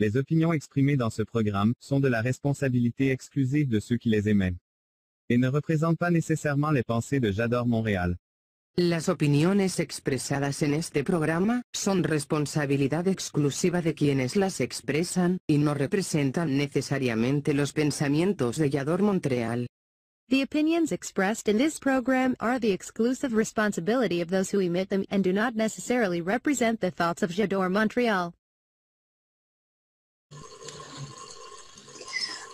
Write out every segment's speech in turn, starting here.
Les opinions exprimées dans ce programme sont de la responsabilité exclusive de ceux qui les émettent et ne représentent pas nécessairement les pensées de J'adore Montréal. Las opiniones expresadas en este programa son responsabilidad exclusiva de quienes las expresan y no representan necesariamente los pensamientos de J'adore Montréal. The opinions expressed in this program are the exclusive responsibility of those who emit them and do not necessarily represent the thoughts of J'adore Montréal.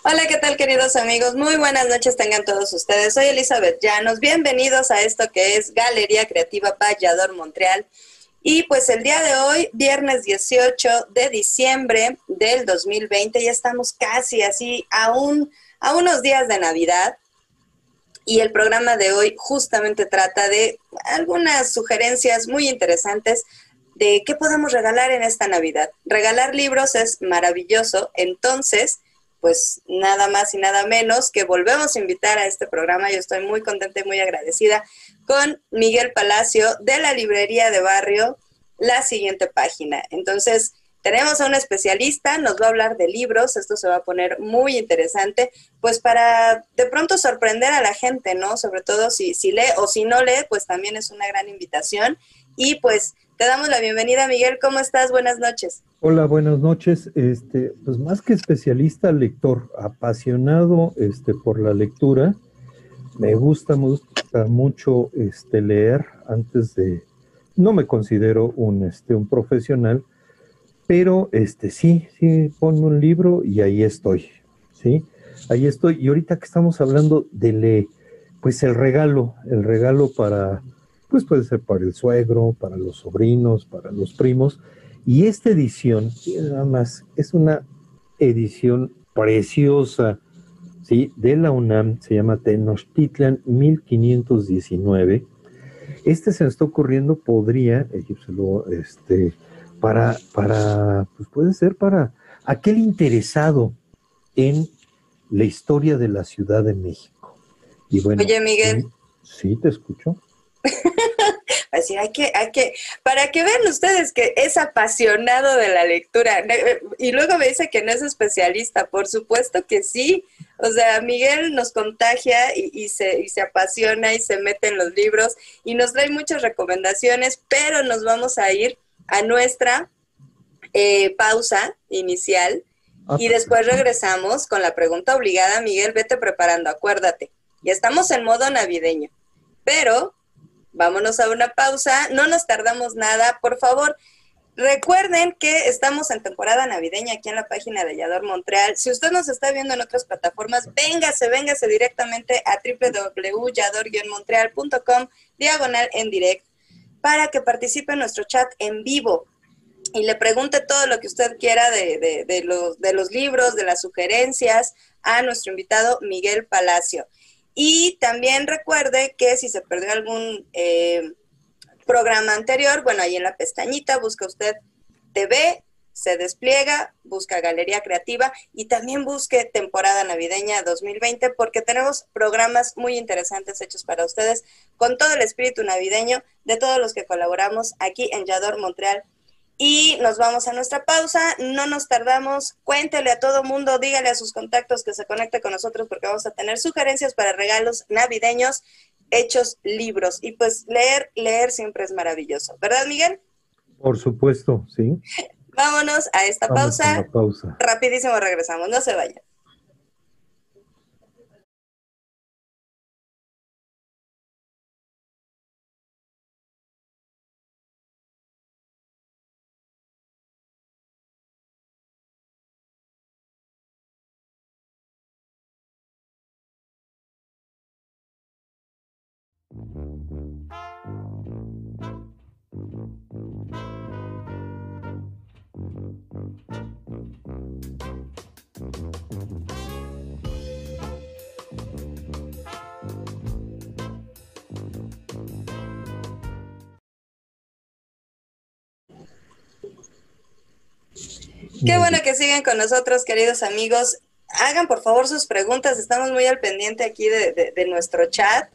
Hola, ¿qué tal, queridos amigos? Muy buenas noches tengan todos ustedes. Soy Elizabeth Llanos. Bienvenidos a esto que es Galería Creativa Vallador Montreal. Y pues el día de hoy, viernes 18 de diciembre del 2020, ya estamos casi así a unos días de Navidad. Y el programa de hoy justamente trata de algunas sugerencias muy interesantes de qué podemos regalar en esta Navidad. Regalar libros es maravilloso, entonces pues nada más y nada menos que volvemos a invitar a este programa. Yo estoy muy contenta y muy agradecida con Miguel Palacio de la librería de barrio, La Siguiente Página. Entonces, tenemos a un especialista, nos va a hablar de libros, esto se va a poner muy interesante, pues para de pronto sorprender a la gente, ¿no? Sobre todo si lee o si no lee, pues también es una gran invitación. Y pues te damos la bienvenida, Miguel. ¿Cómo estás? Buenas noches. Hola, buenas noches. Pues más que especialista, lector, apasionado por la lectura. Me gusta mucho leer antes de... No me considero un profesional, pero sí, ponme un libro y ahí estoy, ¿sí? Ahí estoy. Y ahorita que estamos hablando de, pues, el regalo para... Pues puede ser para el suegro, para los sobrinos, para los primos. Y esta edición, nada más, es una edición preciosa, ¿sí? De la UNAM, se llama Tenochtitlan 1519. Se está ocurriendo, podría, pues puede ser para aquel interesado en la historia de la Ciudad de México. Y bueno, oye, Miguel. Sí, te escucho. Así para que vean ustedes que es apasionado de la lectura. Y luego me dice que no es especialista. Por supuesto que sí. O sea, Miguel nos contagia y se apasiona y se mete en los libros y nos trae muchas recomendaciones, pero nos vamos a ir a nuestra pausa inicial y después regresamos con la pregunta obligada. Miguel, vete preparando, acuérdate. Ya estamos en modo navideño, pero... Vámonos a una pausa, no nos tardamos nada, por favor. Recuerden que estamos en temporada navideña aquí en la página de J'adore Montréal. Si usted nos está viendo en otras plataformas, véngase directamente a www.yador-montreal.com/en-direct para que participe en nuestro chat en vivo y le pregunte todo lo que usted quiera de los libros, de las sugerencias a nuestro invitado Miguel Palacio. Y también recuerde que si se perdió algún programa anterior, bueno, ahí en la pestañita busca usted TV, se despliega, busca Galería Creativa y también busque Temporada Navideña 2020 porque tenemos programas muy interesantes hechos para ustedes con todo el espíritu navideño de todos los que colaboramos aquí en J'adore Montréal. Y nos vamos a nuestra pausa, no nos tardamos, cuéntele a todo mundo, dígale a sus contactos que se conecte con nosotros porque vamos a tener sugerencias para regalos navideños hechos libros. Y pues leer siempre es maravilloso, ¿verdad, Miguel? Por supuesto, sí. Vámonos a esta pausa. Rapidísimo regresamos, no se vayan. Qué bueno que siguen con nosotros, queridos amigos. Hagan, por favor, sus preguntas. Estamos muy al pendiente aquí de nuestro chat.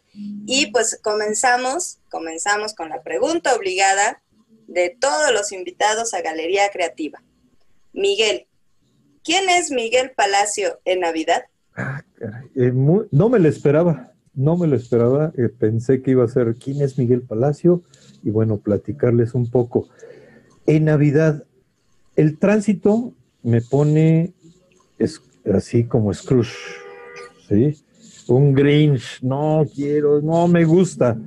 Y pues comenzamos con la pregunta obligada de todos los invitados a Galería Creativa. Miguel, ¿quién es Miguel Palacio en Navidad? Ah, caray, no me lo esperaba, pensé que iba a ser ¿quién es Miguel Palacio? Y bueno, platicarles un poco. En Navidad, el tránsito me pone así como Scrooge, ¿sí? Un Grinch, no quiero, no me gusta.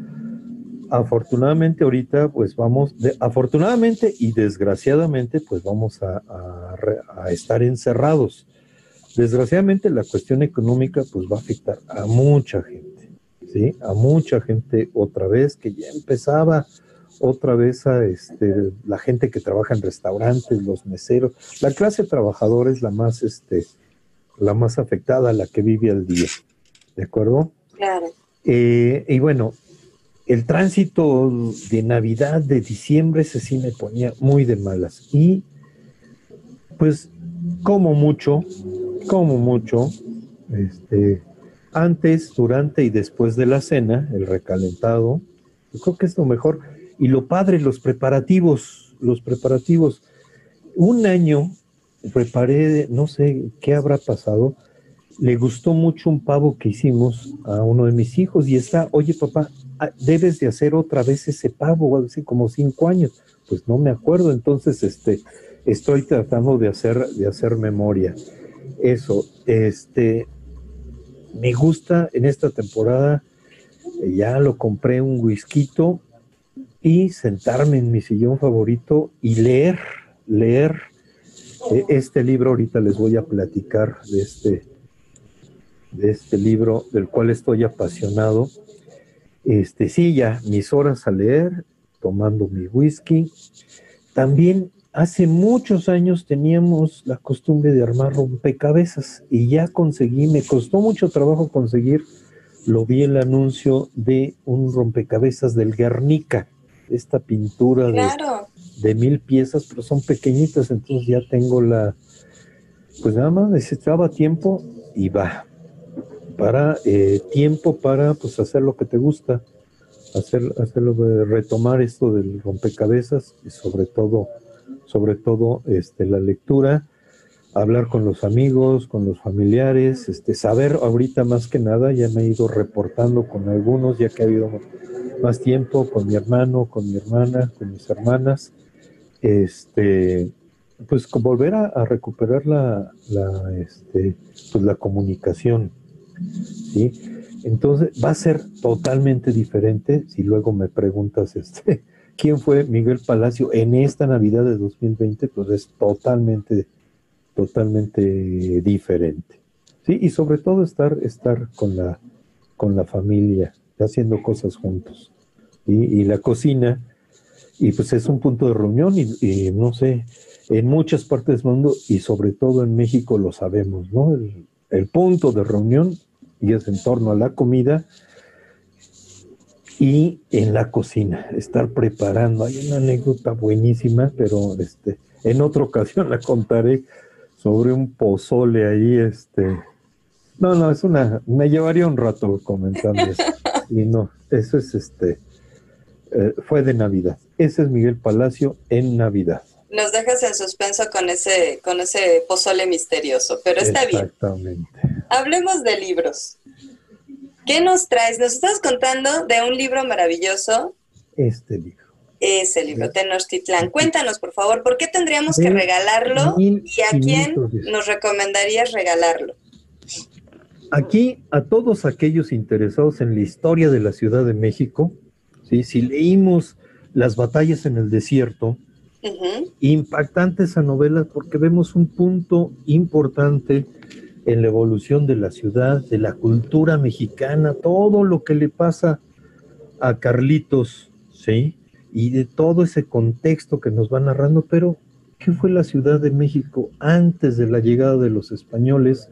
Afortunadamente ahorita pues vamos, afortunadamente y desgraciadamente pues vamos a estar encerrados. Desgraciadamente la cuestión económica pues va a afectar a mucha gente, ¿sí? A mucha gente otra vez que ya empezaba otra vez a la gente que trabaja en restaurantes, los meseros, la clase trabajadora es la más afectada, la que vive al día, ¿de acuerdo? Claro. Y bueno, el tránsito de Navidad, de diciembre, ese sí me ponía muy de malas. Y pues como mucho, antes, durante y después de la cena, el recalentado, yo creo que es lo mejor. Y lo padre, los preparativos. Un año preparé, no sé qué habrá pasado, le gustó mucho un pavo que hicimos a uno de mis hijos y está, oye papá, debes de hacer otra vez ese pavo, hace como 5 años. Pues no me acuerdo, entonces estoy tratando de hacer memoria. Eso, me gusta en esta temporada, ya lo compré un whisky y sentarme en mi sillón favorito y leer este libro. Ahorita les voy a platicar de este libro del cual estoy apasionado. Sí, ya mis horas a leer, tomando mi whisky. También hace muchos años teníamos la costumbre de armar rompecabezas y ya conseguí, me costó mucho trabajo conseguir, lo vi el anuncio de un rompecabezas del Guernica, esta pintura claro, de 1000 piezas, pero son pequeñitas, entonces ya tengo pues nada más necesitaba tiempo y va. Tiempo para pues hacer lo que te gusta, retomar esto del rompecabezas y sobre todo la lectura, hablar con los amigos, con los familiares, saber ahorita más que nada, ya me he ido reportando con algunos, ya que ha habido más tiempo, con mi hermano, con mi hermana, con mis hermanas, pues volver a recuperar la comunicación. ¿Sí? Entonces va a ser totalmente diferente si luego me preguntas ¿quién fue Miguel Palacio en esta Navidad de 2020? Pues es totalmente diferente, ¿sí? Y sobre todo estar con la familia haciendo cosas juntos, ¿sí? Y la cocina, y pues es un punto de reunión y no sé, en muchas partes del mundo y sobre todo en México lo sabemos, ¿no? El punto de reunión y es en torno a la comida y en la cocina, estar preparando. Hay una anécdota buenísima, pero en otra ocasión la contaré sobre un pozole ahí. No, es me llevaría un rato comentando eso. Y no, eso es fue de Navidad. Ese es Miguel Palacio en Navidad. Nos dejas en suspenso con ese pozole misterioso, pero está bien. Exactamente. Hablemos de libros. ¿Qué nos traes? Nos estás contando de un libro maravilloso. Ese libro, Tenochtitlan. Cuéntanos, por favor, ¿por qué tendríamos que regalarlo y a quién nos recomendarías regalarlo? Aquí, a todos aquellos interesados en la historia de la Ciudad de México, ¿sí? Si leímos Las batallas en el desierto, impactante esa novela porque vemos un punto importante en la evolución de la ciudad, de la cultura mexicana, todo lo que le pasa a Carlitos, ¿sí? Y de todo ese contexto que nos va narrando, pero ¿qué fue la Ciudad de México antes de la llegada de los españoles?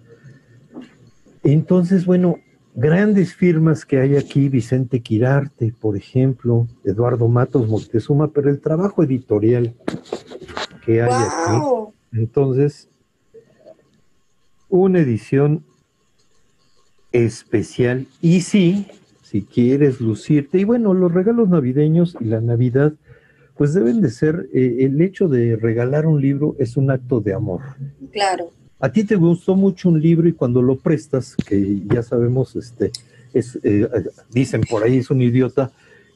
Entonces, bueno, grandes firmas que hay aquí, Vicente Quirarte, por ejemplo, Eduardo Matos Moctezuma, pero el trabajo editorial que hay aquí Entonces, una edición especial. Y sí, si quieres lucirte, y bueno, los regalos navideños y la Navidad, pues deben de ser, el hecho de regalar un libro es un acto de amor. Claro. A ti te gustó mucho un libro y cuando lo prestas, que ya sabemos, dicen por ahí, es un idiota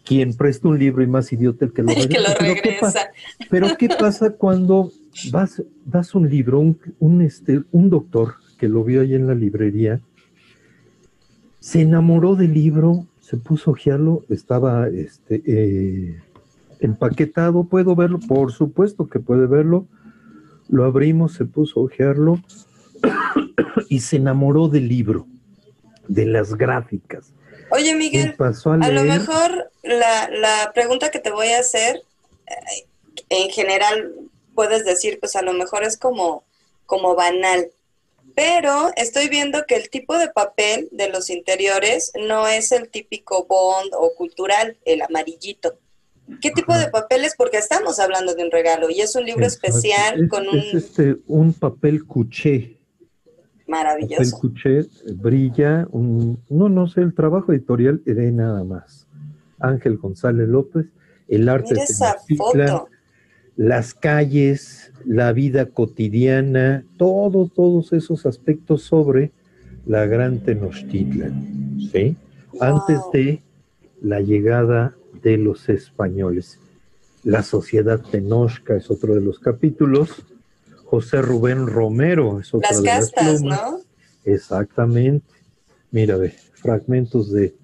quien presta un libro y más idiota el que lo regresa. Pero ¿qué pasa cuando das un libro, un doctor que lo vio ahí en la librería, se enamoró del libro, se puso a ojearlo, estaba empaquetado, ¿puedo verlo? Por supuesto que puede verlo. Lo abrimos, se puso a ojearlo y se enamoró del libro, de las gráficas. Oye, Miguel, a lo mejor la pregunta que te voy a hacer, en general puedes decir, pues a lo mejor es como banal, pero estoy viendo que el tipo de papel de los interiores no es el típico bond o cultural, el amarillito. ¿Qué tipo de papel es? Porque estamos hablando de un regalo y es un libro especial con un... Es un papel cuché. Maravilloso. El cuché brilla, no sé, el trabajo editorial de nada más. Ángel González López, el arte de Tenochtitlan, las calles, la vida cotidiana, todos esos aspectos sobre la gran Tenochtitlan, ¿sí? Wow. Antes de la llegada de los españoles. La Sociedad Tenochca es otro de los capítulos. José Rubén Romero es otra de las plumas. Las castas, ¿no? Exactamente. Mira, ve, fragmentos de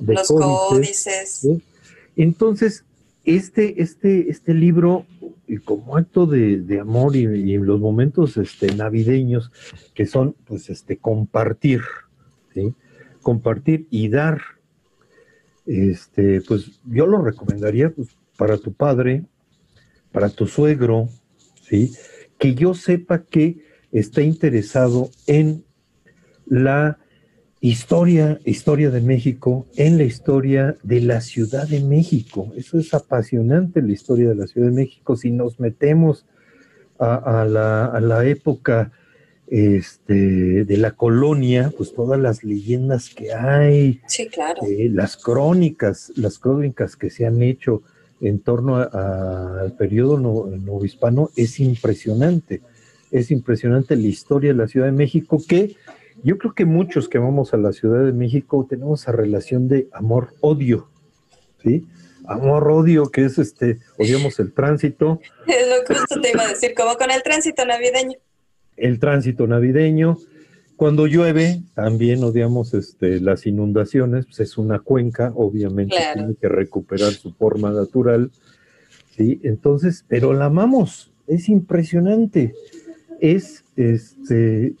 los códices. ¿Sí? Entonces, este libro, y como acto de amor y en los momentos navideños, que son, pues, compartir, ¿sí? Compartir y dar. Pues yo lo recomendaría, pues, para tu padre, para tu suegro, ¿sí? Que yo sepa que está interesado en la historia de México, en la historia de la Ciudad de México. Eso es apasionante, la historia de la Ciudad de México. Si nos metemos a la época de la colonia, pues todas las leyendas que hay, sí, claro. Las crónicas que se han hecho en torno al periodo novohispano, es impresionante la historia de la Ciudad de México, que yo creo que muchos que vamos a la Ciudad de México tenemos esa relación de amor-odio, ¿sí? Amor-odio, que es odiamos el tránsito. Es lo que justo te iba a decir, como con el tránsito navideño. El tránsito navideño, cuando llueve, también odiamos las inundaciones, pues es una cuenca, obviamente claro. Tiene que recuperar su forma natural, ¿sí? Entonces, pero la amamos, es impresionante,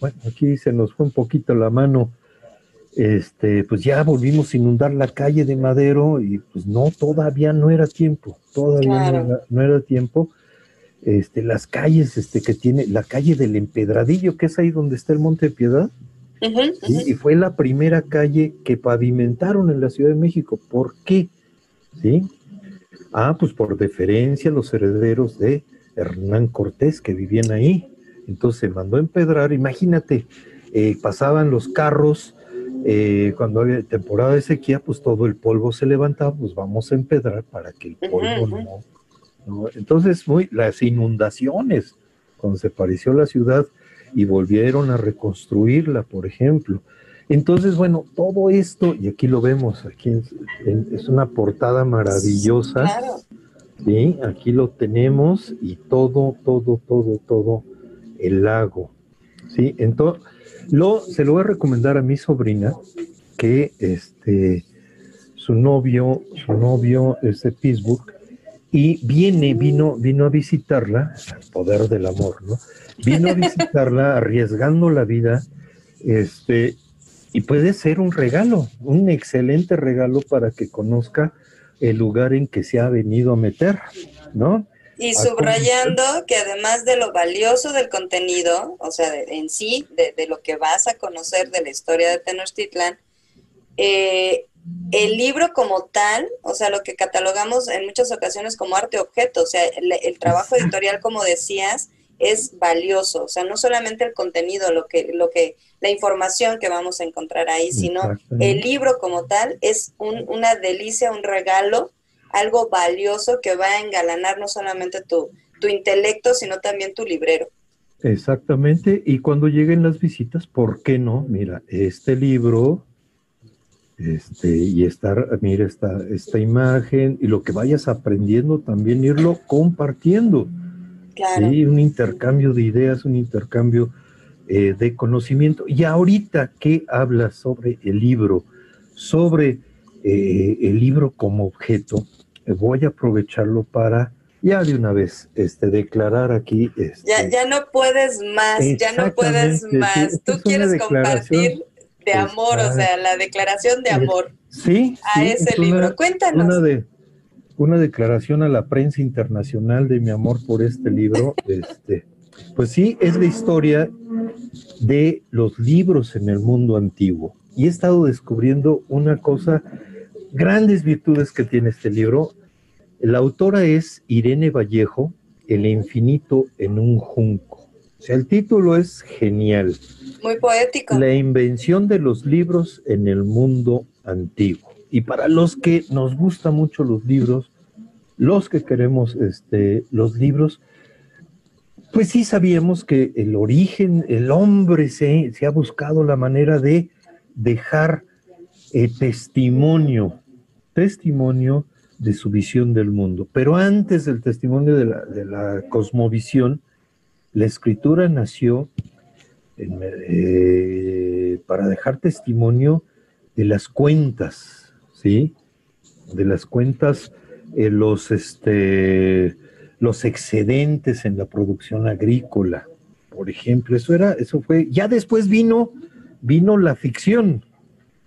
bueno, aquí se nos fue un poquito la mano, pues ya volvimos a inundar la calle de Madero y pues no, todavía no era tiempo, claro. no era tiempo. Las calles que tiene, la calle del Empedradillo, que es ahí donde está el Monte de Piedad, ¿sí? Y fue la primera calle que pavimentaron en la Ciudad de México. ¿Por qué? ¿Sí? Ah, pues por deferencia a los herederos de Hernán Cortés que vivían ahí. Entonces se mandó a empedrar, imagínate, pasaban los carros, cuando había temporada de sequía, pues todo el polvo se levantaba, pues vamos a empedrar para que el polvo no. Entonces, las inundaciones, cuando se apareció la ciudad y volvieron a reconstruirla, por ejemplo. Entonces, bueno, todo esto, y aquí lo vemos, aquí es una portada maravillosa. Claro. ¿Sí? Aquí lo tenemos y todo el lago. ¿Sí? Entonces, se lo voy a recomendar a mi sobrina, que su novio es de Pittsburgh, y vino a visitarla, el poder del amor, ¿no? Vino a visitarla arriesgando la vida, y puede ser un regalo, un excelente regalo para que conozca el lugar en que se ha venido a meter, ¿no? Y subrayando que además de lo valioso del contenido, o sea, en sí, de lo que vas a conocer de la historia de Tenochtitlan, el libro como tal, o sea, lo que catalogamos en muchas ocasiones como arte objeto, o sea, el trabajo editorial, como decías, es valioso, o sea, no solamente el contenido, la información que vamos a encontrar ahí, sino el libro como tal es una delicia, un regalo, algo valioso que va a engalanar no solamente tu intelecto, sino también tu librero. Exactamente, y cuando lleguen las visitas, ¿por qué no? Mira, este libro, mira esta imagen, y lo que vayas aprendiendo también irlo compartiendo. Claro. Sí, un intercambio de ideas, un intercambio de conocimiento. Y ahorita, ¿qué hablas sobre el libro? Sobre el libro como objeto, voy a aprovecharlo para, ya de una vez, declarar aquí... Ya no puedes más, ya no puedes más. Sí, tú quieres compartir de amor, o sea, la declaración de amor ese libro. Cuéntanos. Una declaración a la prensa internacional de mi amor por este libro. Pues sí, es la historia de los libros en el mundo antiguo. Y he estado descubriendo una cosa, grandes virtudes que tiene este libro. La autora es Irene Vallejo, El infinito en un junco. O sea, el título es genial. Muy poético. La invención de los libros en el mundo antiguo. Y para los que nos gustan mucho los libros, los que queremos los libros, pues sí sabíamos que el origen, el hombre se ha buscado la manera de dejar testimonio de su visión del mundo. Pero antes del testimonio de la cosmovisión, la escritura nació para dejar testimonio de las cuentas. ¿Sí? De las cuentas, los excedentes en la producción agrícola, por ejemplo, eso fue, ya después vino la ficción,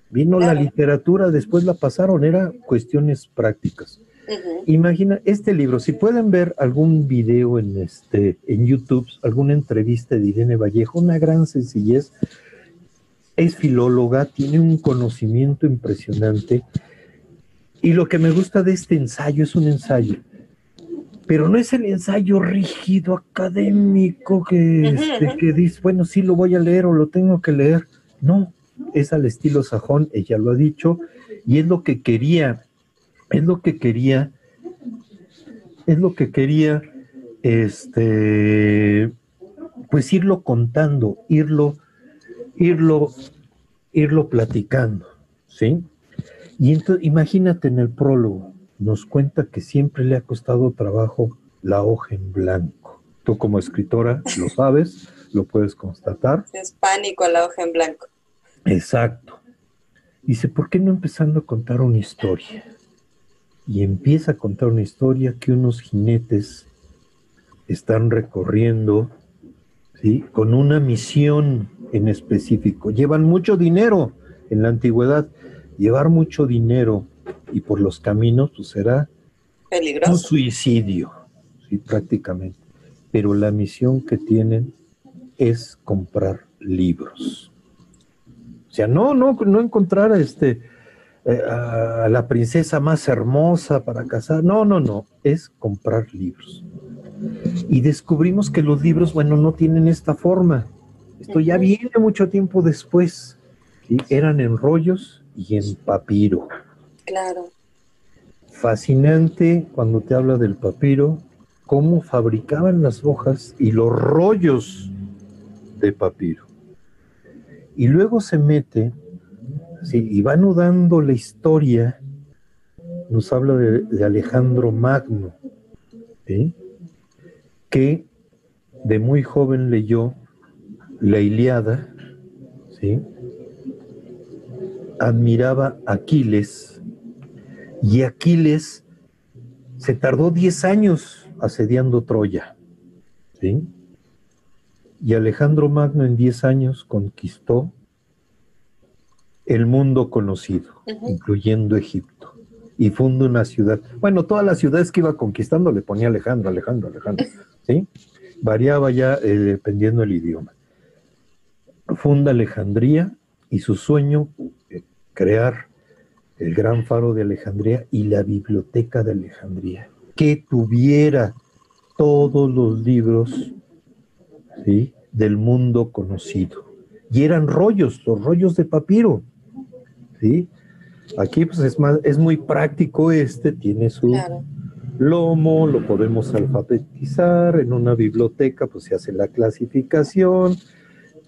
vino la literatura, después la pasaron, eran cuestiones prácticas. Imagina, este libro, si pueden ver algún video en YouTube, alguna entrevista de Irene Vallejo, una gran sencillez. Es filóloga, tiene un conocimiento impresionante, y lo que me gusta de este ensayo es un ensayo, pero no es el ensayo rígido, académico, que dice, bueno, sí lo voy a leer o lo tengo que leer. No, es al estilo sajón, ella lo ha dicho, y es lo que quería, pues irlo contando, irlo platicando, ¿sí? Y entonces, imagínate, en el prólogo nos cuenta que siempre le ha costado trabajo la hoja en blanco. Tú como escritora lo sabes, lo puedes constatar. Es pánico a la hoja en blanco. Exacto. Dice, ¿por qué no empezando a contar una historia? Y empieza a contar una historia que unos jinetes están recorriendo, ¿sí? Con una misión en específico. Llevan mucho dinero en la antigüedad. Llevar mucho dinero y por los caminos, pues será peligroso. Un suicidio, sí, prácticamente. Pero la misión que tienen es comprar libros. O sea, no encontrar a la princesa más hermosa para casar. No. Es comprar libros. Y descubrimos que los libros, bueno, no tienen esta forma. Esto ya viene mucho tiempo después. ¿Sí? Eran en rollos y en papiro. Claro. Fascinante cuando te habla del papiro, cómo fabricaban las hojas y los rollos de papiro. Y luego se mete, ¿sí? Y va anudando la historia, nos habla de Alejandro Magno, ¿sí? Que de muy joven leyó La Ilíada, ¿sí? Admiraba a Aquiles, y Aquiles se tardó 10 años asediando Troya, ¿sí? Y Alejandro Magno en 10 años conquistó el mundo conocido, incluyendo Egipto, y fundó una ciudad. Bueno, todas las ciudades que iba conquistando le ponía Alejandro, ¿sí? Variaba ya dependiendo del idioma. Funda Alejandría, y su sueño, crear el gran faro de Alejandría y la biblioteca de Alejandría, que tuviera todos los libros ¿sí?, del mundo conocido. Y eran rollos, los rollos de papiro, ¿sí? Aquí pues es más, es muy práctico, tiene su lomo, lo podemos alfabetizar. En una biblioteca pues se hace la clasificación,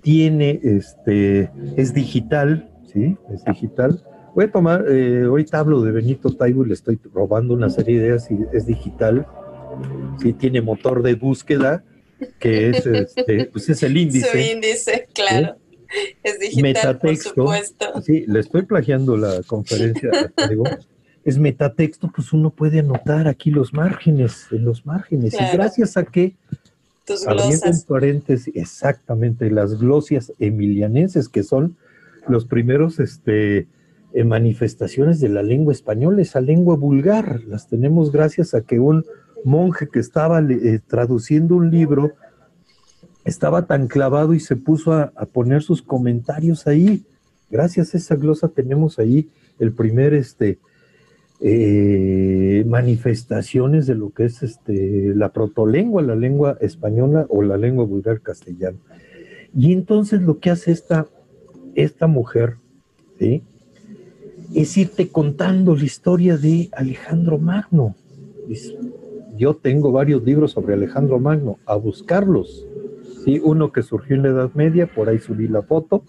tiene, es digital, ¿sí? Es digital. Voy a tomar, ahorita hablo de Benito Taibo y le estoy robando una serie de ideas, y es digital, ¿sí? Tiene motor de búsqueda, que es, pues es el índice. Su índice, claro. ¿Sí? Es digital, metatexto, por supuesto. Sí, le estoy plagiando la conferencia. Digo, es metatexto, pues uno puede anotar aquí los márgenes, en los márgenes. Claro. Y gracias a que, abriendo en paréntesis, exactamente, las glosias emilianenses, que son los primeros manifestaciones de la lengua española, esa lengua vulgar, las tenemos gracias a que un monje que estaba traduciendo un libro estaba tan clavado y se puso a poner sus comentarios ahí. Gracias a esa glosa tenemos ahí el primer manifestaciones de lo que es la protolengua, la lengua española o la lengua vulgar castellana. Y entonces lo que hace esta mujer, ¿sí?, es irte contando la historia de Alejandro Magno. Yo tengo varios libros sobre Alejandro Magno, a buscarlos. ¿Sí? Uno que surgió en la Edad Media, por ahí subí la foto,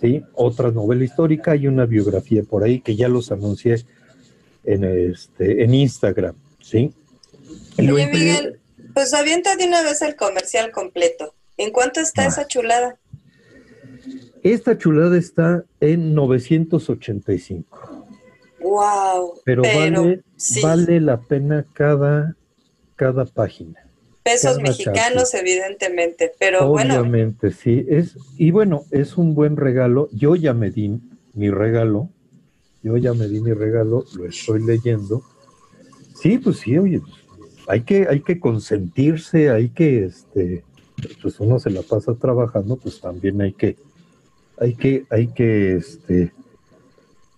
¿sí? Otra novela histórica y una biografía por ahí que ya los anuncié en Instagram, ¿sí? Oye, Miguel, pues avienta de una vez el comercial completo. ¿En cuánto está esa chulada? Esta chulada está en 985. ¡Wow! Pero vale la pena cada página. Pesos mexicanos, evidentemente, pero bueno. Obviamente, sí. Y bueno, es un buen regalo. Yo ya me di mi regalo. Lo estoy leyendo. Sí, pues sí, oye, hay que consentirse, hay que, pues uno se la pasa trabajando, pues también hay que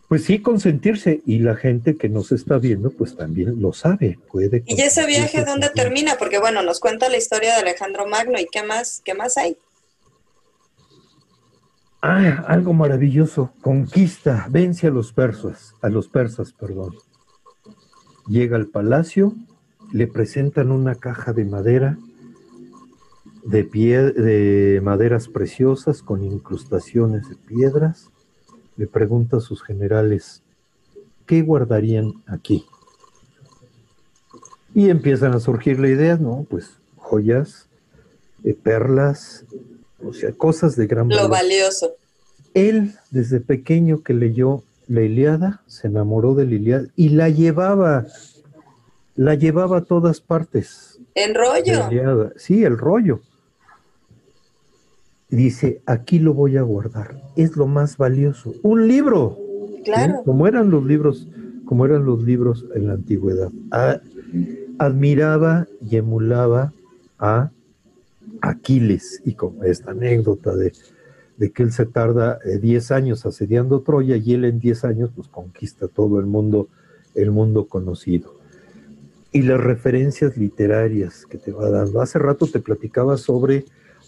pues sí, consentirse, y la gente que nos está viendo pues también lo sabe, puede. ¿Y ese viaje dónde termina? Porque bueno, nos cuenta la historia de Alejandro Magno, ¿y qué más hay? Ah, algo maravilloso, conquista, vence a los persas, llega al palacio, le presentan una caja de madera, de maderas preciosas con incrustaciones de piedras. Le pregunta a sus generales, ¿qué guardarían aquí? Y empiezan a surgir la idea, ¿no? Pues joyas, perlas, o sea, cosas de gran valor. Lo valioso. Él, desde pequeño que leyó La Ilíada, se enamoró de la Ilíada y la llevaba a todas partes. ¿En rollo? Sí, el rollo. Dice, aquí lo voy a guardar, es lo más valioso. ¡Un libro! Claro. ¿Sí? Como eran los libros en la antigüedad. Admiraba y emulaba a Aquiles. Y con esta anécdota de que él se tarda 10 años asediando Troya, y él en 10 años pues conquista todo el mundo conocido. Y las referencias literarias que te va dando. Hace rato te platicaba sobre...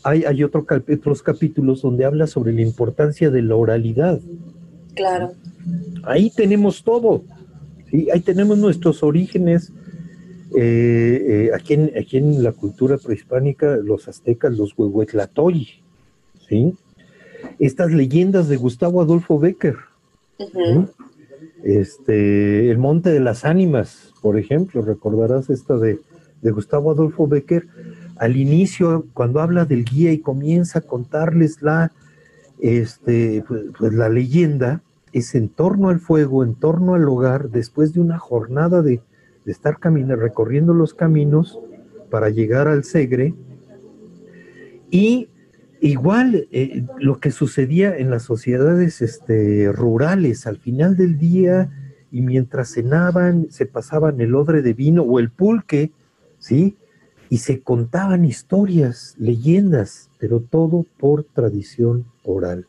Hay otros capítulos donde habla sobre la importancia de la oralidad. Claro. Ahí tenemos todo. ¿Sí? Ahí tenemos nuestros orígenes. Aquí en la cultura prehispánica, los aztecas, los huehuetlatoy. ¿Sí? Estas leyendas de Gustavo Adolfo Bécquer. Uh-huh. ¿Sí? El Monte de las Ánimas, por ejemplo. Recordarás esta de Gustavo Adolfo Bécquer. Al inicio, cuando habla del guía y comienza a contarles pues la leyenda, es en torno al fuego, en torno al hogar, después de una jornada de estar recorriendo los caminos para llegar al Segre. Y igual lo que sucedía en las sociedades rurales, al final del día, y mientras cenaban, se pasaban el odre de vino o el pulque, ¿sí?, y se contaban historias, leyendas, pero todo por tradición oral.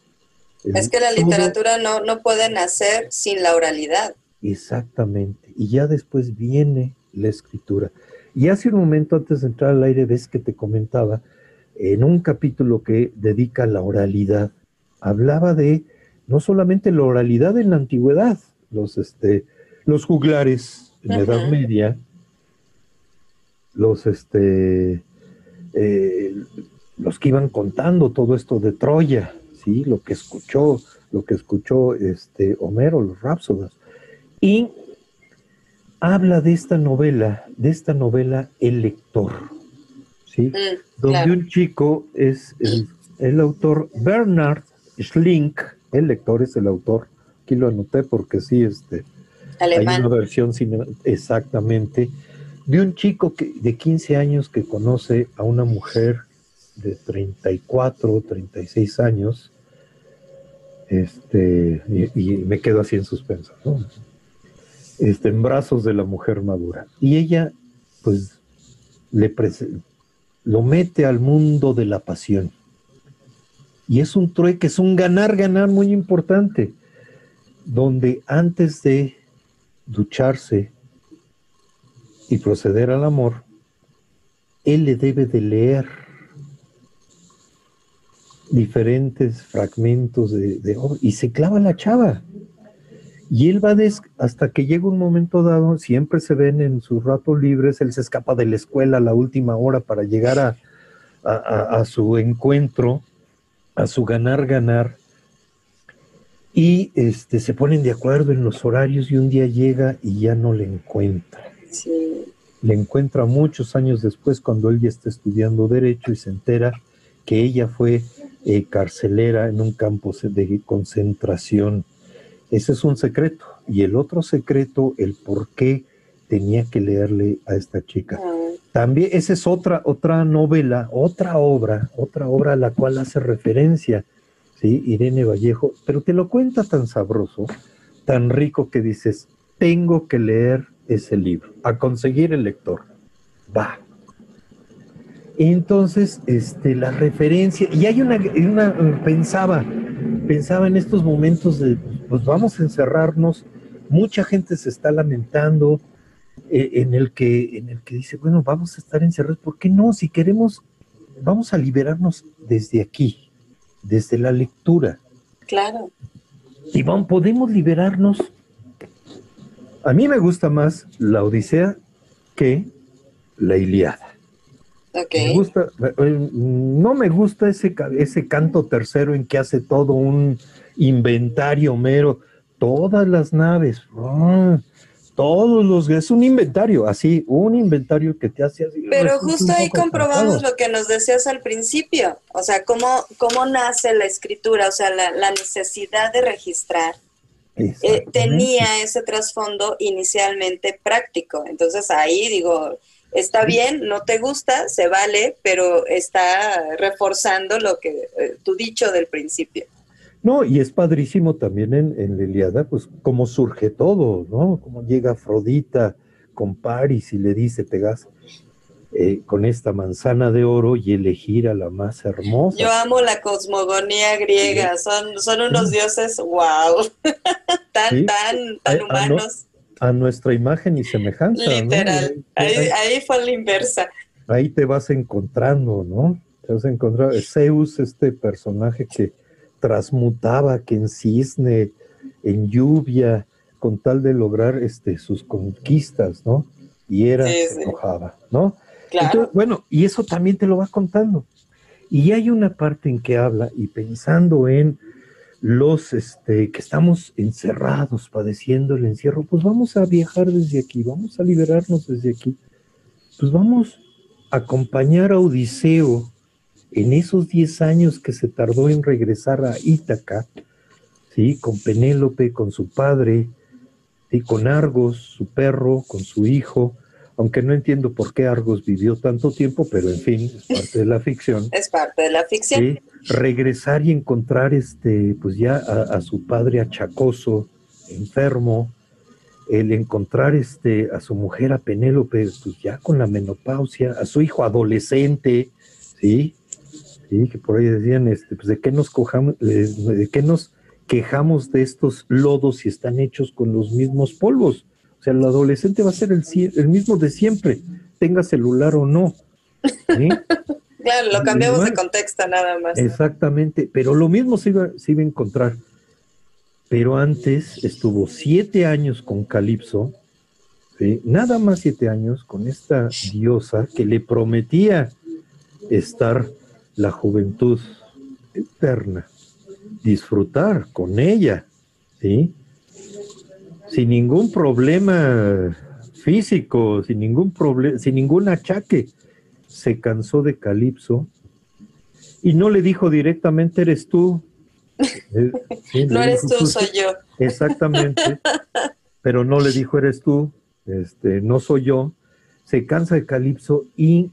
Es que la literatura no puede nacer sin la oralidad. Exactamente, y ya después viene la escritura. Y hace un momento, antes de entrar al aire, ves que te comentaba en un capítulo que dedica a la oralidad. Hablaba de no solamente la oralidad en la antigüedad, los juglares en la Edad Media, los que iban contando todo esto de Troya, ¿sí? lo que escuchó Homero, los Rápsodas. Y habla de esta novela El Lector, ¿sí? Donde un chico es el autor, Bernard Schlink. El Lector es el autor, aquí lo anoté porque sí, alemán. Hay una versión exactamente, de un chico de 15 años que conoce a una mujer de 34, 36 años, y me quedo así en suspenso, ¿no? En brazos de la mujer madura. Y ella, pues, lo mete al mundo de la pasión. Y es un trueque, es un ganar-ganar muy importante, donde antes de ducharse y proceder al amor, él le debe de leer diferentes fragmentos de obra, y se clava la chava. Y él va hasta que llega un momento dado, siempre se ven en sus ratos libres, él se escapa de la escuela a la última hora para llegar a su encuentro, a su ganar-ganar, y se ponen de acuerdo en los horarios, y un día llega y ya no le encuentra. Sí. Le encuentra muchos años después, cuando él ya está estudiando Derecho, y se entera que ella fue carcelera en un campo de concentración. Ese es un secreto. Y el otro secreto, el por qué tenía que leerle a esta chica. También, esa es otra novela, otra obra a la cual hace referencia, ¿sí? Irene Vallejo, pero te lo cuenta tan sabroso, tan rico, que dices, tengo que leer ese libro, a conseguir El Lector. Va. Entonces, la referencia, y hay una pensaba en estos momentos de, pues vamos a encerrarnos, mucha gente se está lamentando, en el que dice, bueno, vamos a estar encerrados, ¿por qué no? Si queremos, vamos a liberarnos desde aquí, desde la lectura. Claro. Y podemos liberarnos. A mí me gusta más la Odisea que la Ilíada. Okay. No me gusta ese canto tercero en que hace todo un inventario Homero, todas las naves, es un inventario, así, un inventario que te hace así. Pero justo ahí comprobamos lo que nos decías al principio, o sea, cómo nace la escritura, o sea, la necesidad de registrar. Tenía ese trasfondo inicialmente práctico, entonces ahí digo... Está bien, no te gusta, se vale, pero está reforzando lo que tú dicho del principio. No, y es padrísimo también en la Ilíada, pues cómo surge todo, ¿no? Cómo llega Afrodita con Paris y le dice, te vas con esta manzana de oro y elegir a la más hermosa. Yo amo la cosmogonía griega, son unos dioses, wow, tan humanos. A nuestra imagen y semejanza. Literal, ¿no? Ahí fue la inversa. Ahí te vas encontrando, ¿no? Te vas a encontrar Zeus, este personaje que transmutaba, que en cisne, en lluvia, con tal de lograr sus conquistas, ¿no? Y se enojaba, ¿no? Claro. Entonces, bueno, y eso también te lo va contando. Y hay una parte en que habla, y pensando en los que estamos encerrados, padeciendo el encierro, pues vamos a viajar desde aquí, vamos a liberarnos desde aquí. Pues vamos a acompañar a Odiseo en esos 10 años que se tardó en regresar a Ítaca, ¿sí? Con Penélope, con su padre, ¿sí? Con Argos, su perro, con su hijo, aunque no entiendo por qué Argos vivió tanto tiempo, pero en fin, es parte de la ficción. Es parte de la ficción. ¿Sí? Regresar y encontrar pues ya a su padre achacoso, enfermo, el encontrar a su mujer, a Penélope, pues ya con la menopausia, a su hijo adolescente, ¿sí? ¿Sí? Que por ahí decían, pues ¿de qué nos quejamos de estos lodos si están hechos con los mismos polvos? O sea, el adolescente va a ser el mismo de siempre, tenga celular o no, ¿sí? Claro, lo cambiamos de contexto nada más. Exactamente, pero lo mismo se iba a encontrar. Pero antes estuvo 7 años con Calipso, ¿sí? Nada más 7 años con esta diosa que le prometía estar la juventud eterna, disfrutar con ella, ¿sí? Sin ningún problema físico, sin ningún achaque. Se cansó de Calipso y no le dijo directamente, eres tú. Sí, no eres tú, soy yo. Exactamente. Pero no le dijo, eres tú, no soy yo. Se cansa de Calipso y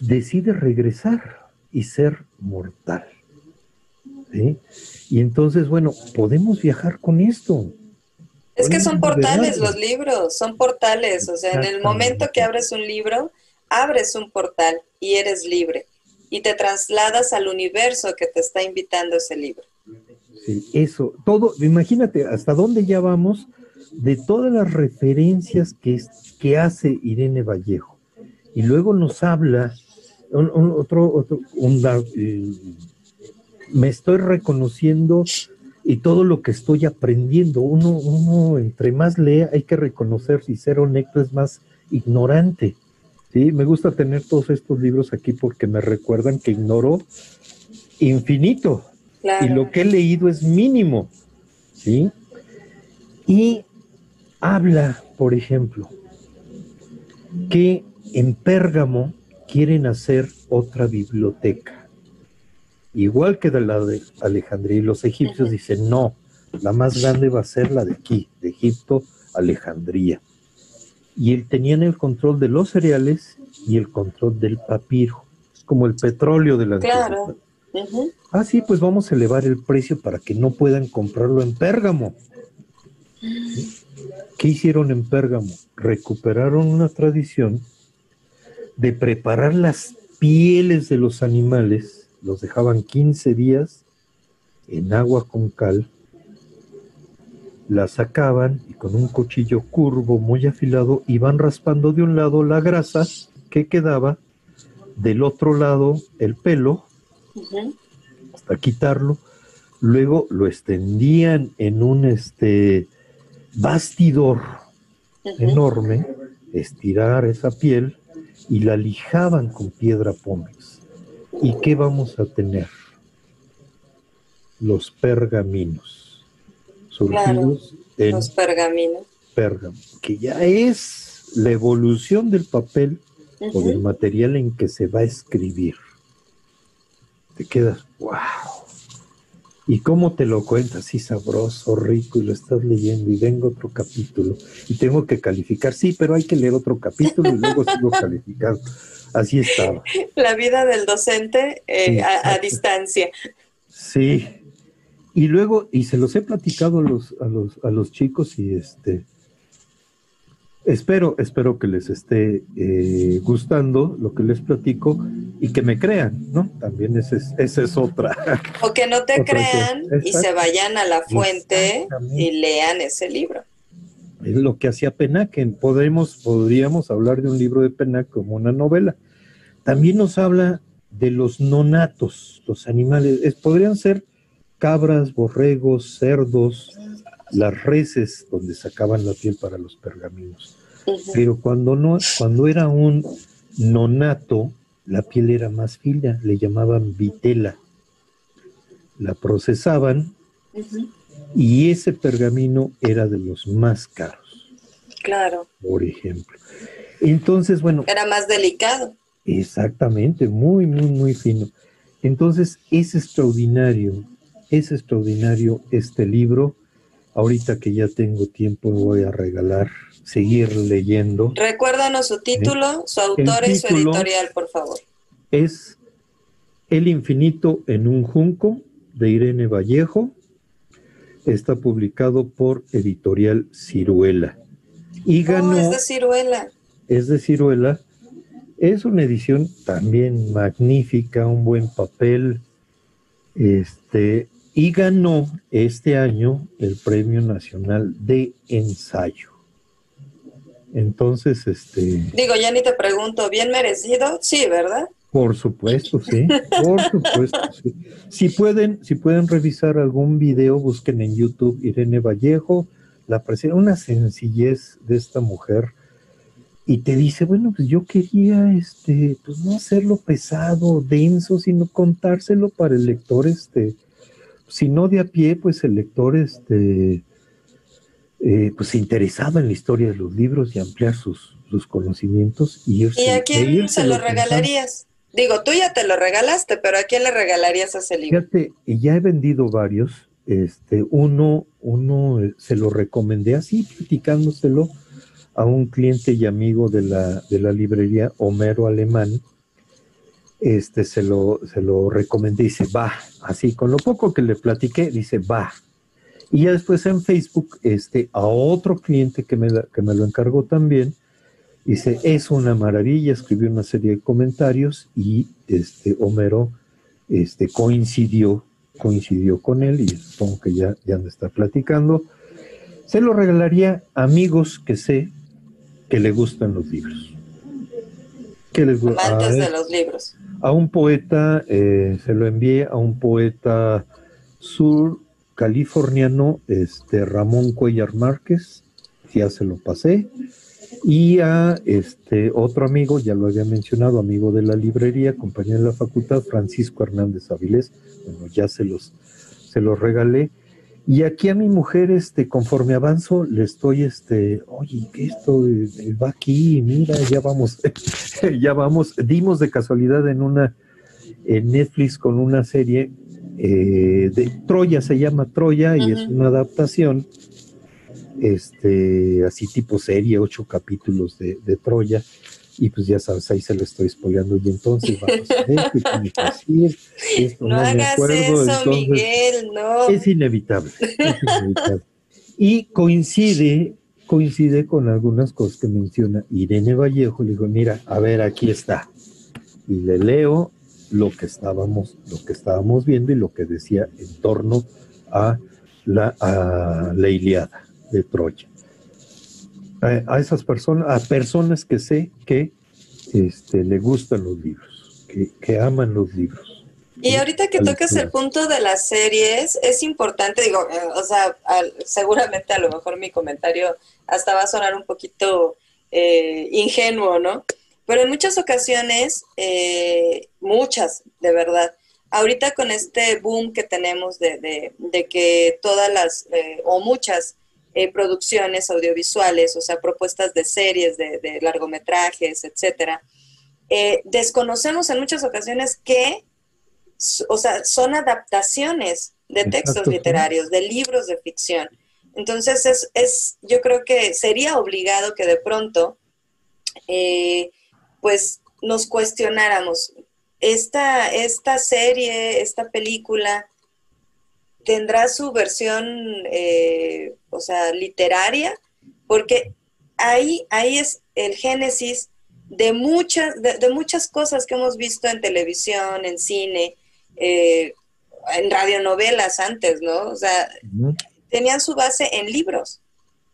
decide regresar y ser mortal. ¿Sí? Y entonces, bueno, podemos viajar con esto. Es que son portales los libros, son portales. O sea, en el momento que abres un libro, abres un portal y eres libre. Y te trasladas al universo que te está invitando ese libro. Sí, eso. Todo, imagínate hasta dónde ya vamos de todas las referencias que hace Irene Vallejo. Y luego nos habla, me estoy reconociendo y todo lo que estoy aprendiendo. Uno entre más lee, hay que reconocer si ser honesto es más ignorante. Sí, me gusta tener todos estos libros aquí porque me recuerdan que ignoro infinito. Claro. Y lo que he leído es mínimo. ¿Sí? Y habla, por ejemplo, que en Pérgamo quieren hacer otra biblioteca, igual que de la de Alejandría. Y los egipcios dicen, no, la más grande va a ser la de aquí, de Egipto, Alejandría. Y tenían el control de los cereales y el control del papiro. Es como el petróleo de la antigüedad. Claro. Uh-huh. Ah, sí, pues vamos a elevar el precio para que no puedan comprarlo en Pérgamo. ¿Sí? ¿Qué hicieron en Pérgamo? Recuperaron una tradición de preparar las pieles de los animales. Los dejaban 15 días en agua con cal. La sacaban y con un cuchillo curvo muy afilado iban raspando de un lado la grasa que quedaba, del otro lado el pelo, hasta quitarlo. Luego lo extendían en un bastidor enorme, estirar esa piel y la lijaban con piedra pómez. ¿Y qué vamos a tener? Los pergaminos. Claro, en los pergaminos. Pérgamo, que ya es la evolución del papel o del material en que se va a escribir. Te quedas, wow. ¿Y cómo te lo cuentas? Sí, sabroso, rico, y lo estás leyendo, y vengo otro capítulo, y tengo que calificar. Sí, pero hay que leer otro capítulo y luego sigo calificando. Así estaba. La vida del docente a distancia. Sí. Y luego, y se los he platicado a los chicos y espero que les esté gustando lo que les platico y que me crean, ¿no? También esa es otra. O que no te crean y se vayan a la fuente y lean ese libro. Es lo que hacía Pennaken. Podríamos hablar de un libro de Pennaken como una novela. También nos habla de los nonatos, los animales. Podrían ser cabras, borregos, cerdos, las reses donde sacaban la piel para los pergaminos. Pero cuando era un nonato, la piel era más fina, le llamaban vitela. La procesaban y ese pergamino era de los más caros. Claro. Por ejemplo. Entonces, bueno. Era más delicado. Exactamente, muy, muy, muy fino. Entonces, es extraordinario este libro. Ahorita que ya tengo tiempo me voy a regalar, seguir leyendo. Recuérdanos su título, su autor y su editorial, por favor. Es El infinito en un junco, de Irene Vallejo. Está publicado por Editorial Ciruela. Y ganó... es de Ciruela. Es de Ciruela. Es una edición también magnífica, un buen papel. Y ganó este año el Premio Nacional de Ensayo. Entonces, Digo, ya ni te pregunto, ¿bien merecido? Sí, ¿verdad? Por supuesto, sí. Por supuesto, sí. Si pueden revisar algún video, busquen en YouTube Irene Vallejo, la presentación, una sencillez de esta mujer. Y te dice, bueno, pues yo quería pues no hacerlo pesado, denso, sino contárselo para el lector, si no de a pie, pues el lector pues interesado en la historia de los libros y ampliar sus conocimientos. ¿Y a quién se lo regalarías? Digo, tú ya te lo regalaste, pero ¿a quién le regalarías ese libro? Fíjate, y ya he vendido varios, uno se lo recomendé así, platicándoselo a un cliente y amigo de la librería Homero Alemán. Se lo recomendé, dice, va, así, con lo poco que le platiqué, dice, va. Y ya después en Facebook, a otro cliente que me lo encargó también, dice, es una maravilla, escribió una serie de comentarios y Homero coincidió con él y supongo que ya me está platicando. Se lo regalaría a amigos que sé que le gustan los libros. Amantes de los libros. A un poeta, se lo envié a un poeta surcaliforniano, Ramón Cuellar Márquez, ya se lo pasé, y a otro amigo, ya lo había mencionado, amigo de la librería, compañero de la facultad, Francisco Hernández Avilés, bueno, ya se los regalé. Y aquí a mi mujer, conforme avanzo, le estoy, oye, que esto va aquí, mira, ya vamos, dimos de casualidad en Netflix con una serie de Troya, se llama Troya, y es una adaptación, así tipo serie, 8 capítulos de Troya, y pues ya sabes, ahí se lo estoy spoileando, y entonces vamos a ver qué tiene que decir, no hagas eso, entonces, Miguel, no. Es inevitable. Y coincide con algunas cosas que menciona Irene Vallejo, le digo, mira, a ver, aquí está. Y le leo lo que estábamos viendo y lo que decía en torno a la Ilíada de Troya. A esas personas, a personas que sé que le gustan los libros, que aman los libros. Y ahorita que tocas el punto de las series, es importante, digo, o sea, seguramente a lo mejor mi comentario hasta va a sonar un poquito ingenuo, ¿no? Pero en muchas ocasiones, muchas, de verdad, ahorita con este boom que tenemos de que todas las, o muchas, producciones audiovisuales, o sea, propuestas de series, de largometrajes, etcétera. Desconocemos en muchas ocasiones que, o sea, son adaptaciones de textos literarios, de libros de ficción. Entonces, yo creo que sería obligado que de pronto, pues, nos cuestionáramos, esta serie, esta película, ¿tendrá su versión, o sea, literaria? Porque ahí es el génesis de muchas cosas que hemos visto en televisión, en cine, en radionovelas antes, ¿no? O sea, tenían su base en libros.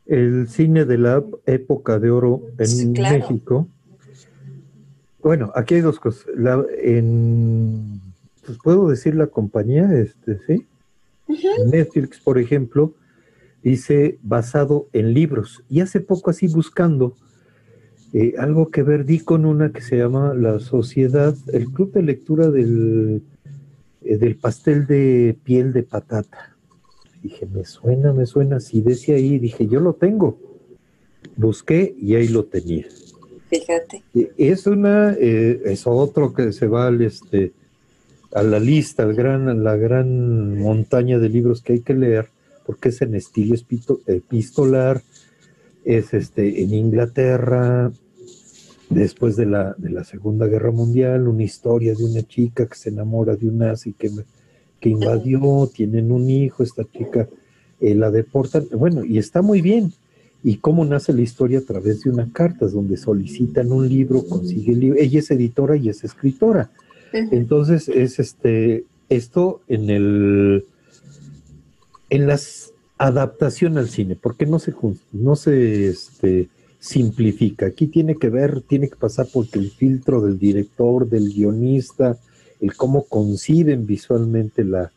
El cine de la época de oro en México. Bueno, aquí hay dos cosas. Pues puedo decir la compañía, ¿sí? Netflix, por ejemplo, dice basado en libros. Y hace poco así buscando algo que ver, di con una que se llama La Sociedad, el club de lectura del pastel de piel de patata. Dije, me suena, si decía ahí, dije, yo lo tengo. Busqué y ahí lo tenía. Fíjate. Es otro que se va al a la lista, la gran montaña de libros que hay que leer, porque es en estilo epistolar, es en Inglaterra, después de la Segunda Guerra Mundial, una historia de una chica que se enamora de un nazi que invadió, tienen un hijo, esta chica la deportan, bueno, y está muy bien. Y cómo nace la historia a través de una carta, donde solicitan un libro, consigue el libro, ella es editora y es escritora. Entonces es esto en las adaptación al cine, porque no se simplifica. Aquí tiene que ver, tiene que pasar por el filtro del director, del guionista, el cómo conciben visualmente la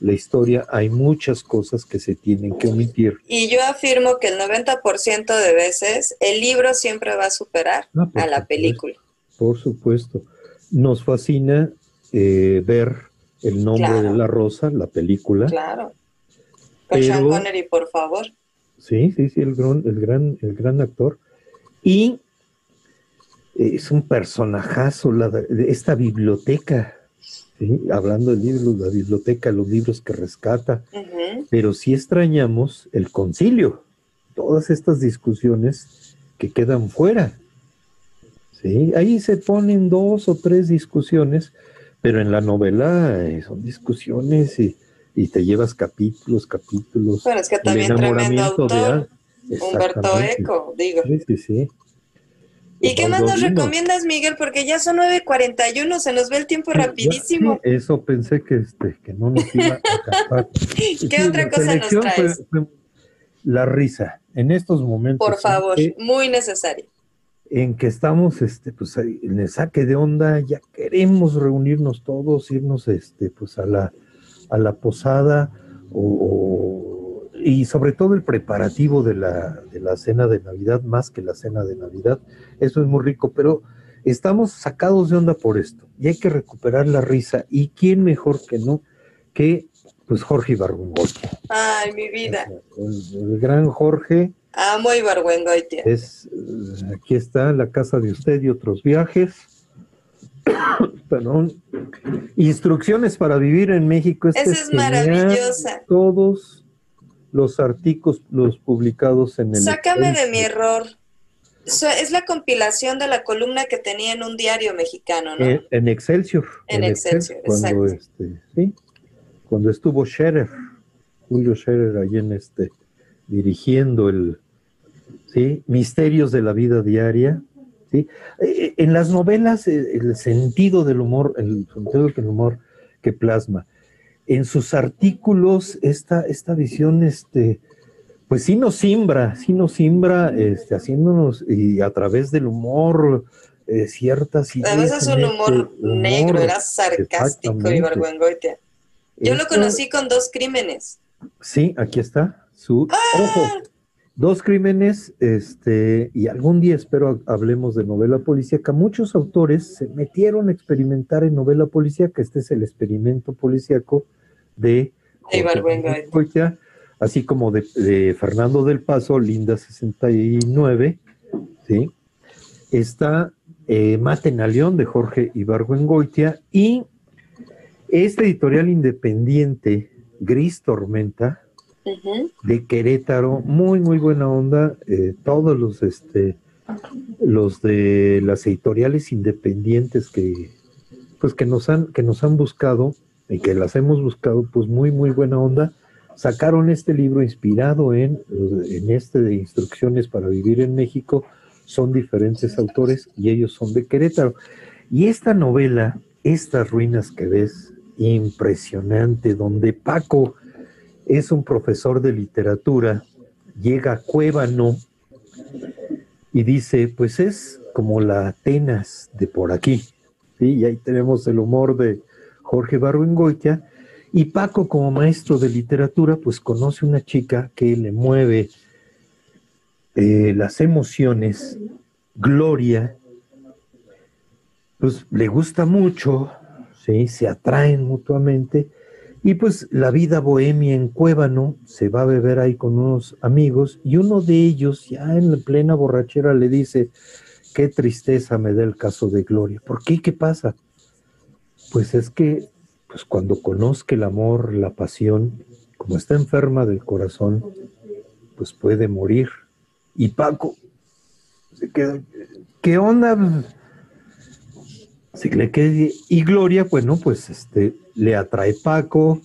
historia. Hay muchas cosas que se tienen que omitir. Y yo afirmo que el 90% de veces el libro siempre va a superar a la película. Por supuesto. Nos fascina ver El nombre de la rosa, la película. Claro. Con Sean Connery, por favor. Sí, sí, sí, el gran actor. Y es un personajazo, esta biblioteca, ¿sí? Hablando de libros, la biblioteca, los libros que rescata, pero sí extrañamos el concilio, todas estas discusiones que quedan fuera, ¿sí? Ahí se ponen 2 o 3 discusiones, pero en la novela son discusiones y te llevas capítulos. Pero es que también tremendo autor, Humberto Eco, digo. Sí, sí, sí. ¿Y qué más nos recomiendas, Miguel? Porque ya son 9:41, se nos ve el tiempo rapidísimo. Ya, sí, eso pensé que no nos iba a acabar. ¿Qué otra cosa nos traes? La risa, en estos momentos. Por favor, muy necesaria. En que estamos pues, en el saque de onda, ya queremos reunirnos todos, irnos pues a la posada y sobre todo el preparativo de la cena de Navidad, más que la cena de Navidad. Eso es muy rico, pero estamos sacados de onda por esto y hay que recuperar la risa, y quién mejor que no que pues Jorge Ibargüengoitia. Ay, mi vida. El gran Jorge. Amo Ibargüengoitia. Aquí está La casa de usted y otros viajes. Perdón. Instrucciones para vivir en México. Esa es maravillosa. Todos los artículos publicados en el... Sácame de mi error. Es la compilación de la columna que tenía en un diario mexicano, ¿no? En Excelsior. En Excelsior, cuando, exacto. ¿Sí? Cuando estuvo Scherer, Julio Scherer, ahí en dirigiendo el... ¿sí? Misterios de la vida diaria. ¿Sí? En las novelas, el sentido del humor, que plasma. En sus artículos, esta visión, pues sí nos simbra, haciéndonos, y a través del humor, ciertas ideas. Además es un humor negro, era sarcástico Ibargüengoitia. Yo lo conocí con Dos crímenes. Sí, aquí está. ¡Ojo! Dos crímenes, y algún día espero hablemos de novela policíaca. Muchos autores se metieron a experimentar en novela policíaca. Este es el experimento policíaco de Ibargüengoitia, así como de Fernando del Paso, Linda 69, ¿sí? Está Maten a León, de Jorge Ibargüengoitia, y este editorial independiente, Gris Tormenta, de Querétaro, muy muy buena onda. Todos los de las editoriales independientes que nos han buscado y que las hemos buscado, pues muy muy buena onda, sacaron este libro inspirado en de Instrucciones para vivir en México. Son diferentes autores y ellos son de Querétaro, y esta novela, Estas ruinas que ves, impresionante, donde Paco es un profesor de literatura, llega a Cuébano y dice, pues es como la Atenas de por aquí, ¿sí? Y ahí tenemos el humor de Jorge Ibargüengoitia, y Paco, como maestro de literatura, pues conoce una chica que le mueve las emociones, Gloria, pues le gusta mucho, ¿sí? Se atraen mutuamente. Y pues la vida bohemia en Cuébano, se va a beber ahí con unos amigos, y uno de ellos, ya en la plena borrachera, le dice, qué tristeza me da el caso de Gloria. ¿Por qué? ¿Qué pasa? Pues es que pues cuando conozca el amor, la pasión, como está enferma del corazón, pues puede morir. Y Paco se queda, ¿qué onda? Se le queda, y Gloria, bueno, pues le atrae Paco,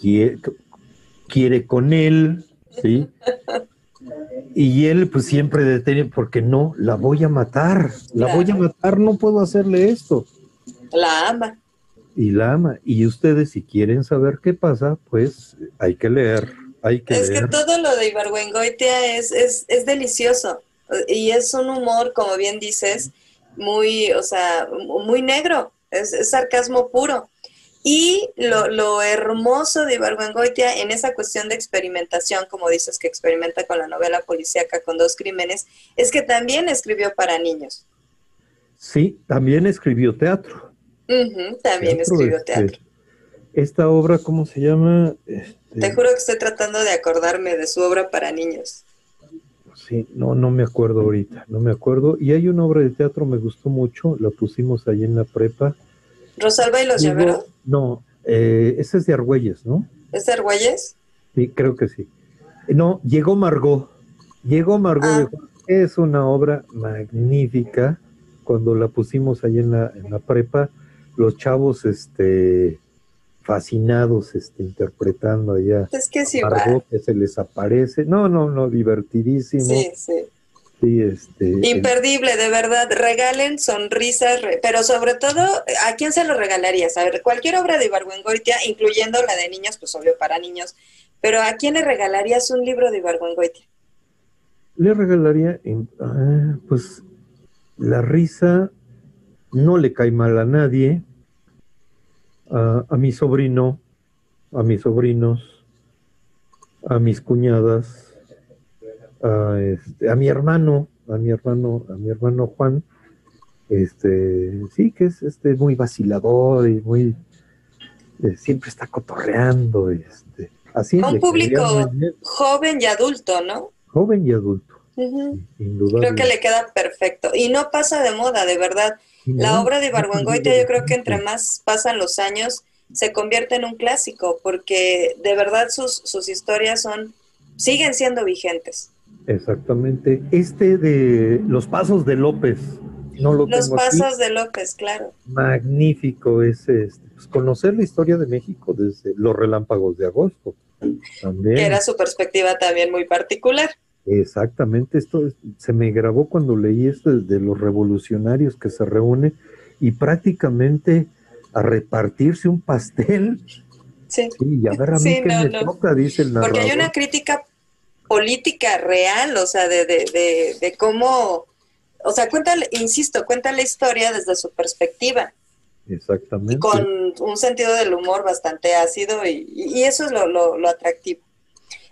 quiere con él, ¿sí? Y él pues siempre detiene, porque no, la voy a matar, no puedo hacerle esto. La ama. Y la ama. Y ustedes, si quieren saber qué pasa, pues hay que leer. Es que todo lo de Ibargüengoitia es delicioso. Y es un humor, como bien dices, muy, o sea, muy negro, es sarcasmo puro. Y lo hermoso de Ibargüengoitia en esa cuestión de experimentación, como dices, que experimenta con la novela policíaca, con Dos crímenes, es que también escribió para niños. Sí, también escribió teatro. También escribió teatro. Esta obra, ¿cómo se llama? Te juro que estoy tratando de acordarme de su obra para niños. Sí, no me acuerdo ahorita, no me acuerdo. Y hay una obra de teatro, me gustó mucho, la pusimos ahí en la prepa. ¿Rosalba y los llaveros? No, ese es de Argüelles, ¿no? ¿Es de Argüelles? Sí, creo que sí. No, Llegó Margot. Llegó Margot. Es una obra magnífica. Cuando la pusimos ahí en la prepa, los chavos fascinados interpretando allá. Es que sí, Margot, que se les aparece. No, divertidísimo. Sí. Sí, imperdible, de verdad. Regalen sonrisas, pero sobre todo, ¿a quién se lo regalarías? A ver, cualquier obra de Ibargüengoitia, incluyendo la de niños, pues obvio para niños, pero ¿a quién le regalarías un libro de Ibargüengoitia? Le regalaría, pues, la risa no le cae mal a nadie, a mi sobrino, a mis sobrinos, a mis cuñadas, a mi hermano Juan, sí, que es muy vacilador y muy siempre está cotorreando, así un público joven y adulto, ¿no? Joven y adulto. Indudable. Creo que le queda perfecto y no pasa de moda, de verdad. La obra de Ibargüengoitia, yo creo que entre más pasan los años se convierte en un clásico, porque de verdad sus historias siguen siendo vigentes. Exactamente. De Los Pasos de López. No lo Los tengo Pasos aquí. De López, claro. Magnífico ese. Pues conocer la historia de México desde Los Relámpagos de Agosto. También. Que era su perspectiva también muy particular. Exactamente. Esto se me grabó cuando leí de los revolucionarios que se reúnen y prácticamente a repartirse un pastel. Sí, y a ver a mí qué me toca, dice el narrador. Porque hay una crítica política real, o sea, de cómo, o sea, cuenta la historia desde su perspectiva. Exactamente. Y con un sentido del humor bastante ácido y eso es lo atractivo.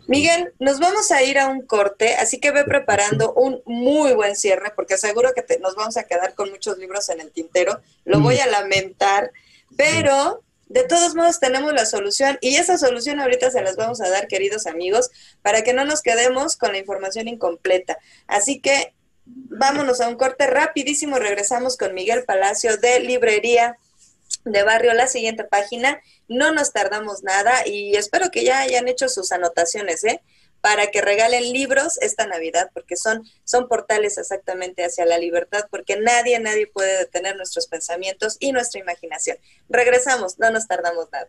Miguel, nos vamos a ir a un corte, así que ve preparando un muy buen cierre, porque seguro que nos vamos a quedar con muchos libros en el tintero, lo voy a lamentar, pero... De todos modos tenemos la solución y esa solución ahorita se las vamos a dar, queridos amigos, para que no nos quedemos con la información incompleta. Así que vámonos a un corte rapidísimo, regresamos con Miguel Palacio de Librería de Barrio, la siguiente página. No nos tardamos nada y espero que ya hayan hecho sus anotaciones, para que regalen libros esta Navidad, porque son portales exactamente hacia la libertad, porque nadie puede detener nuestros pensamientos y nuestra imaginación. Regresamos, no nos tardamos nada.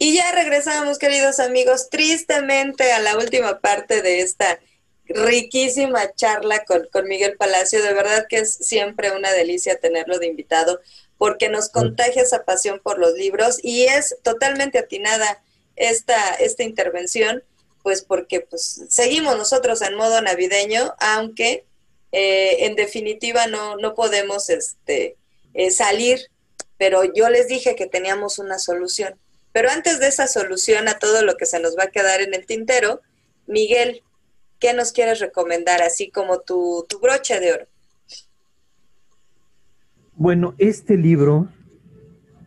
Y ya regresamos, queridos amigos, tristemente a la última parte de esta riquísima charla con Miguel Palacio. De verdad que es siempre una delicia tenerlo de invitado porque nos contagia esa pasión por los libros y es totalmente atinada esta intervención, pues porque seguimos nosotros en modo navideño, aunque en definitiva no podemos salir, pero yo les dije que teníamos una solución. Pero antes de esa solución a todo lo que se nos va a quedar en el tintero, Miguel, ¿qué nos quieres recomendar? Así como tu broche de oro. Bueno, este libro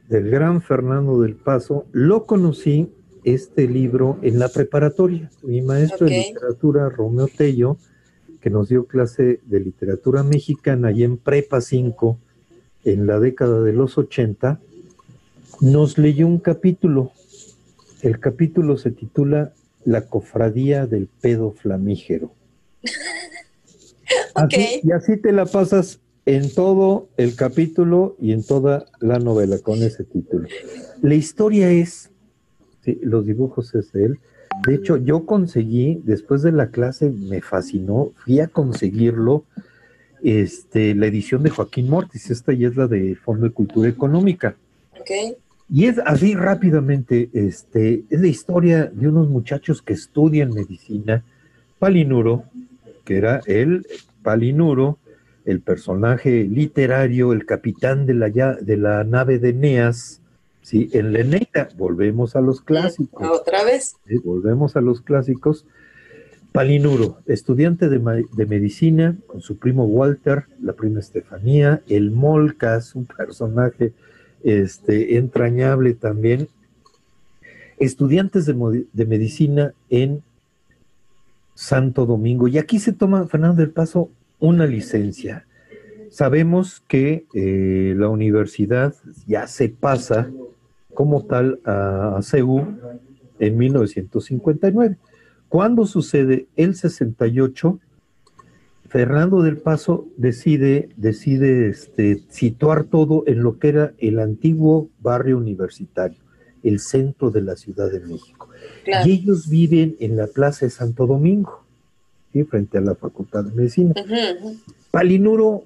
del gran Fernando del Paso, lo conocí, este libro, en la preparatoria. Mi maestro de literatura, Romeo Tello, que nos dio clase de literatura mexicana allí en Prepa 5, en la década de los 80, nos leyó un capítulo. El capítulo se titula La cofradía del pedo flamígero. Okay. Y así te la pasas en todo el capítulo y en toda la novela con ese título. La historia es, sí, los dibujos es de él. De hecho, yo conseguí, después de la clase, me fascinó, fui a conseguirlo, la edición de Joaquín Mortis. Esta ya es la de Fondo de Cultura Económica. Okay. Y es así rápidamente, es la historia de unos muchachos que estudian medicina. Palinuro, que era él, Palinuro, el personaje literario, el capitán de la nave de Eneas, ¿sí? En la Eneida, volvemos a los clásicos. ¿Otra vez? ¿Sí? Volvemos a los clásicos. Palinuro, estudiante de medicina, con su primo Walter, la prima Estefanía, el Molcas, un personaje entrañable también. Estudiantes de medicina en Santo Domingo. Y aquí se toma, Fernando del Paso, una licencia. Sabemos que la universidad ya se pasa como tal a CEU en 1959. Cuando sucede el 68, Fernando del Paso decide situar todo en lo que era el antiguo barrio universitario, el centro de la Ciudad de México. Claro. Y ellos viven en la Plaza de Santo Domingo, ¿sí? Frente a la Facultad de Medicina. Uh-huh. Palinuro,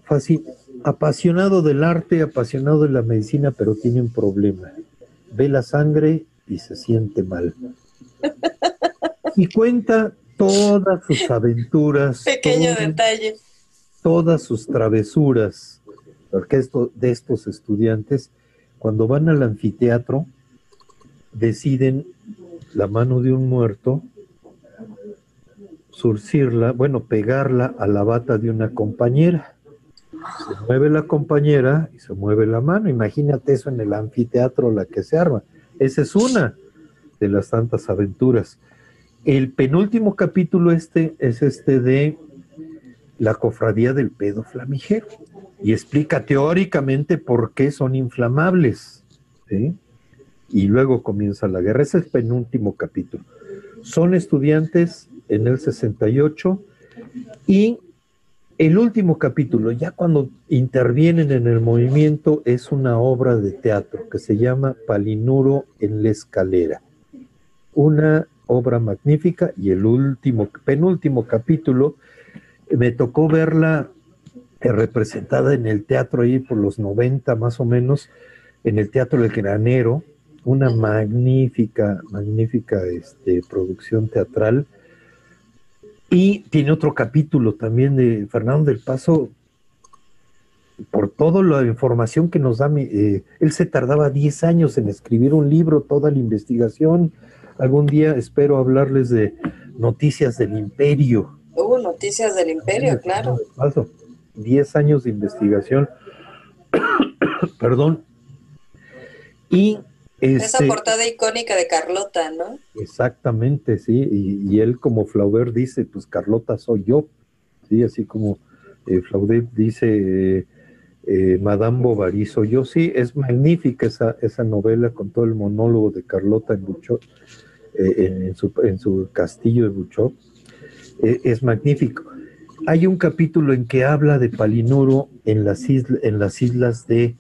apasionado del arte, apasionado de la medicina, pero tiene un problema. Ve la sangre y se siente mal. Y cuenta todas sus aventuras. Pequeño detalle. Todas sus travesuras. Porque de estos estudiantes, cuando van al anfiteatro, deciden la mano de un muerto, surcirla, bueno, pegarla a la bata de una compañera. Se mueve la compañera y se mueve la mano. Imagínate eso en el anfiteatro, la que se arma. Esa es una de las tantas aventuras. El penúltimo capítulo es de la cofradía del pedo flamígero y explica teóricamente por qué son inflamables, ¿sí? Y luego comienza la guerra. Ese es el penúltimo capítulo. Son estudiantes en el 68 y el último capítulo, ya cuando intervienen en el movimiento, es una obra de teatro que se llama Palinuro en la escalera. Una obra magnífica. Y el penúltimo capítulo me tocó verla representada en el teatro ahí por los 90 más o menos, en el Teatro del Granero, una magnífica producción teatral. Y tiene otro capítulo también de Fernando del Paso. Por toda la información que nos da, él se tardaba 10 años en escribir un libro, toda la investigación. Algún día espero hablarles de Noticias del Imperio. Noticias del Imperio, claro. 10 años de investigación. Perdón. Y esa portada icónica de Carlota, ¿no? Exactamente, sí. Y él, como Flaubert, dice, pues Carlota soy yo. Sí, así como Flaubert dice, Madame Bovary soy yo. Sí, es magnífica esa novela, con todo el monólogo de Carlota en Bouchot. En su castillo de Bouchot, es magnífico. Hay un capítulo en que habla de Palinuro en las islas de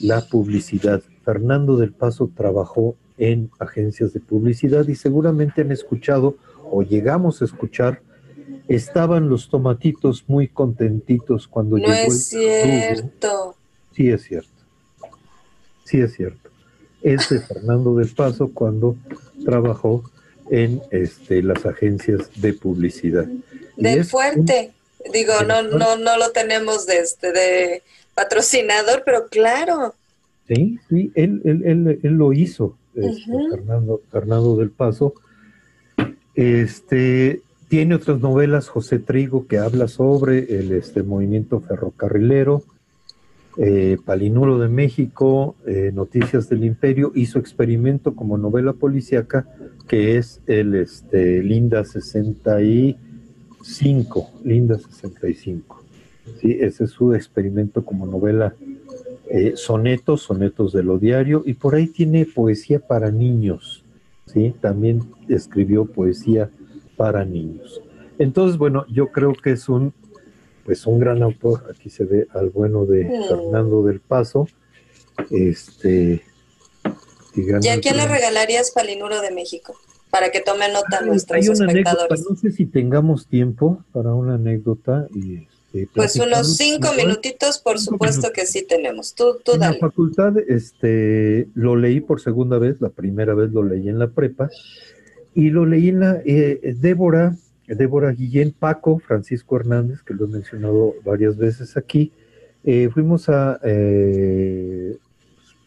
la publicidad. Fernando del Paso trabajó en agencias de publicidad y seguramente han escuchado, o llegamos a escuchar, estaban los tomatitos muy contentitos cuando llegó el... No es cierto. Sí es cierto. Sí es cierto. Es de Fernando del Paso cuando trabajó en las agencias de publicidad. Del Fuerte. Digo, no lo tenemos de patrocinador, pero claro. Sí, él lo hizo, uh-huh. Fernando del Paso. Tiene otras novelas, José Trigo, que habla sobre el movimiento ferrocarrilero, Palinuro de México, Noticias del Imperio, hizo Experimento como novela policíaca, que es el Linda 65. Sí, ese es su Experimento como novela sonetos, sonetos de lo diario, y por ahí tiene poesía para niños, ¿sí? También escribió poesía para niños. Entonces, bueno, yo creo que es un gran autor. Aquí se ve al bueno de Fernando del Paso. ¿Y a quién le regalarías Palinuro de México? Para que tome nota nuestros espectadores. Anécdota, no sé si tengamos tiempo para una anécdota. Pues unos 5 minutitos, por supuesto que sí tenemos. Tú dale. En la facultad lo leí por segunda vez. La primera vez lo leí en la prepa. Y lo leí en la... Débora Guillén, Paco, Francisco Hernández, que lo he mencionado varias veces aquí.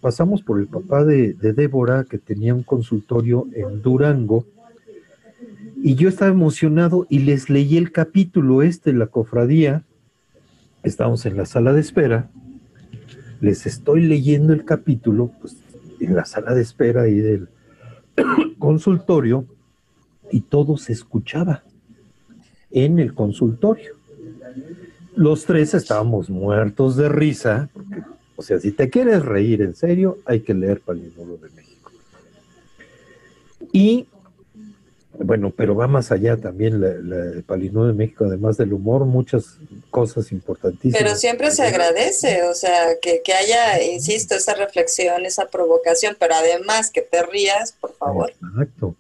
Pasamos por el papá de Débora, que tenía un consultorio en Durango, y yo estaba emocionado y les leí el capítulo la cofradía. Estábamos en la sala de espera, les estoy leyendo el capítulo, pues, en la sala de espera ahí del consultorio, y todo se escuchaba en el consultorio. Los tres estábamos muertos de risa, porque, o sea, si te quieres reír en serio, hay que leer Palinuro de México. Y, bueno, pero va más allá también la Palinuro de México, además del humor, muchas cosas importantísimas. Pero siempre se agradece, o sea, que haya, insisto, esa reflexión, esa provocación, pero además que te rías, por favor. Exacto.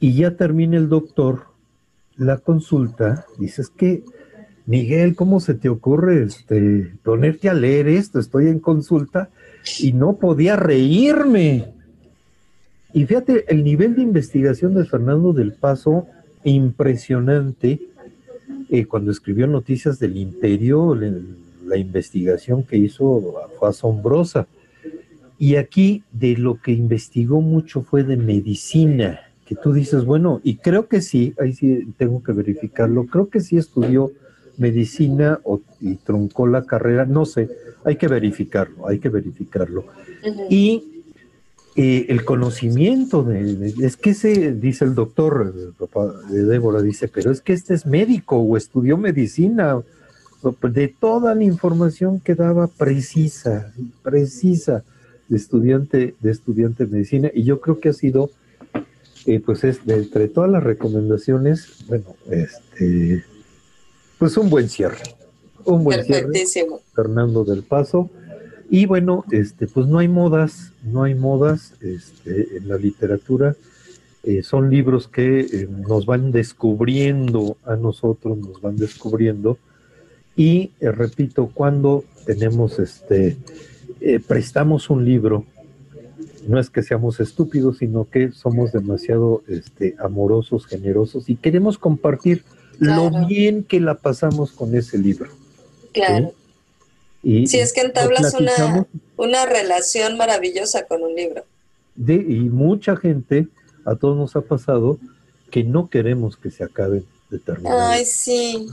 Y ya termina el doctor la consulta, dices que, Miguel, ¿cómo se te ocurre ponerte a leer esto? Estoy en consulta y no podía reírme. Y fíjate, el nivel de investigación de Fernando del Paso, impresionante, cuando escribió Noticias del Imperio, la investigación que hizo fue asombrosa. Y aquí de lo que investigó mucho fue de medicina, que tú dices, bueno, y creo que sí, ahí sí tengo que verificarlo, creo que sí estudió medicina y truncó la carrera, no sé, hay que verificarlo. Uh-huh. Y el conocimiento, es que ese, dice el doctor, el papá de Débora, dice, pero es que este es médico o estudió medicina, de toda la información que daba precisa de estudiante de medicina, y yo creo que ha sido, pues es, de entre todas las recomendaciones, bueno, pues un buen cierre. Un buen cierre, Fernando del Paso. Y bueno, pues no hay modas en la literatura. Son libros que nos van descubriendo a nosotros, Y repito, cuando tenemos prestamos un libro, no es que seamos estúpidos, sino que somos demasiado amorosos, generosos, y queremos compartir. Claro. Lo bien que la pasamos con ese libro. Claro. ¿Sí? Y si es que entablas una relación maravillosa con un libro. Y mucha gente, a todos nos ha pasado, que no queremos que se acaben determinados. Ay, sí.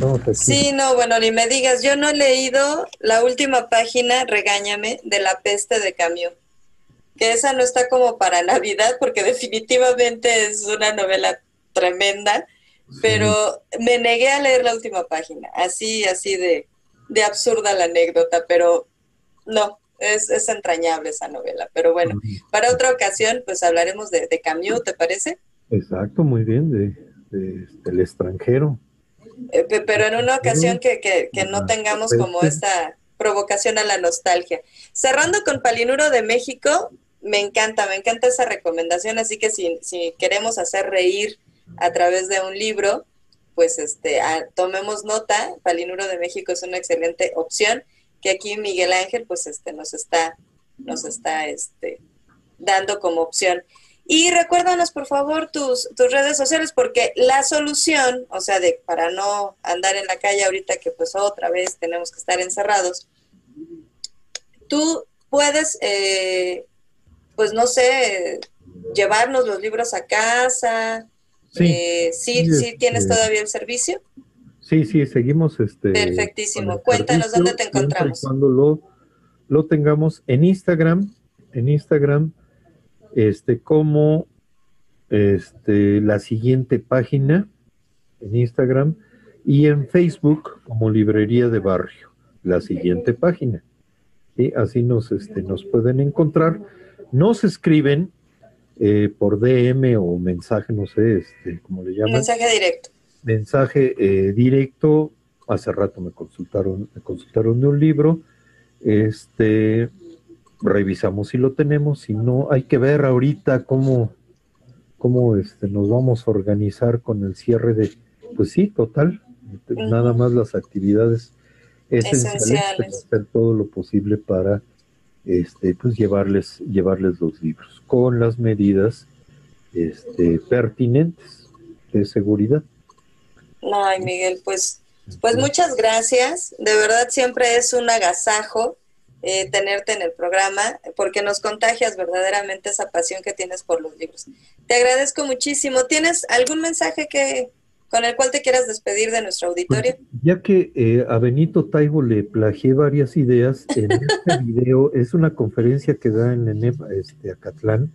Vamos aquí. Sí, no, bueno, ni me digas. Yo no he leído la última página, regáñame, de La Peste de Camus. Que esa no está como para Navidad, porque definitivamente es una novela tremenda. Pero me negué a leer la última página, así de absurda la anécdota, pero no, es entrañable esa novela. Pero bueno, para otra ocasión pues hablaremos de Camus, ¿te parece? Exacto, muy bien, del extranjero. Pero en una ocasión que no tengamos como esta provocación a la nostalgia. Cerrando con Palinuro de México, me encanta esa recomendación, así que si queremos hacer reír a través de un libro, pues tomemos nota. Palinuro de México es una excelente opción, que aquí Miguel Ángel pues nos está dando como opción. Y recuérdanos por favor tus redes sociales, porque la solución, o sea, para no andar en la calle ahorita que pues otra vez tenemos que estar encerrados, tú puedes pues no sé, llevarnos los libros a casa. Sí, sí, ¿tienes todavía el servicio? Sí, seguimos. Perfectísimo. Cuéntanos dónde te encontramos. Cuando lo tengamos en Instagram, como la siguiente página en Instagram, y en Facebook como Librería de Barrio, la siguiente página. ¿sí? Así nos pueden encontrar. Nos escriben por DM o mensaje, no sé, ¿cómo le llaman? Mensaje directo. Mensaje directo. Hace rato me consultaron de un libro. Revisamos si lo tenemos, si no, hay que ver ahorita cómo nos vamos a organizar con el cierre de, pues sí, total, nada más las actividades esenciales, hacer todo lo posible para pues llevarles los libros con las medidas pertinentes de seguridad. Ay, Miguel, pues muchas gracias, de verdad siempre es un agasajo tenerte en el programa, porque nos contagias verdaderamente esa pasión que tienes por los libros. Te agradezco muchísimo. ¿Tienes algún mensaje con el cual te quieras despedir de nuestro auditorio? Pues, ya que a Benito Taibo le plagié varias ideas, en este video es una conferencia que da en Acatlán,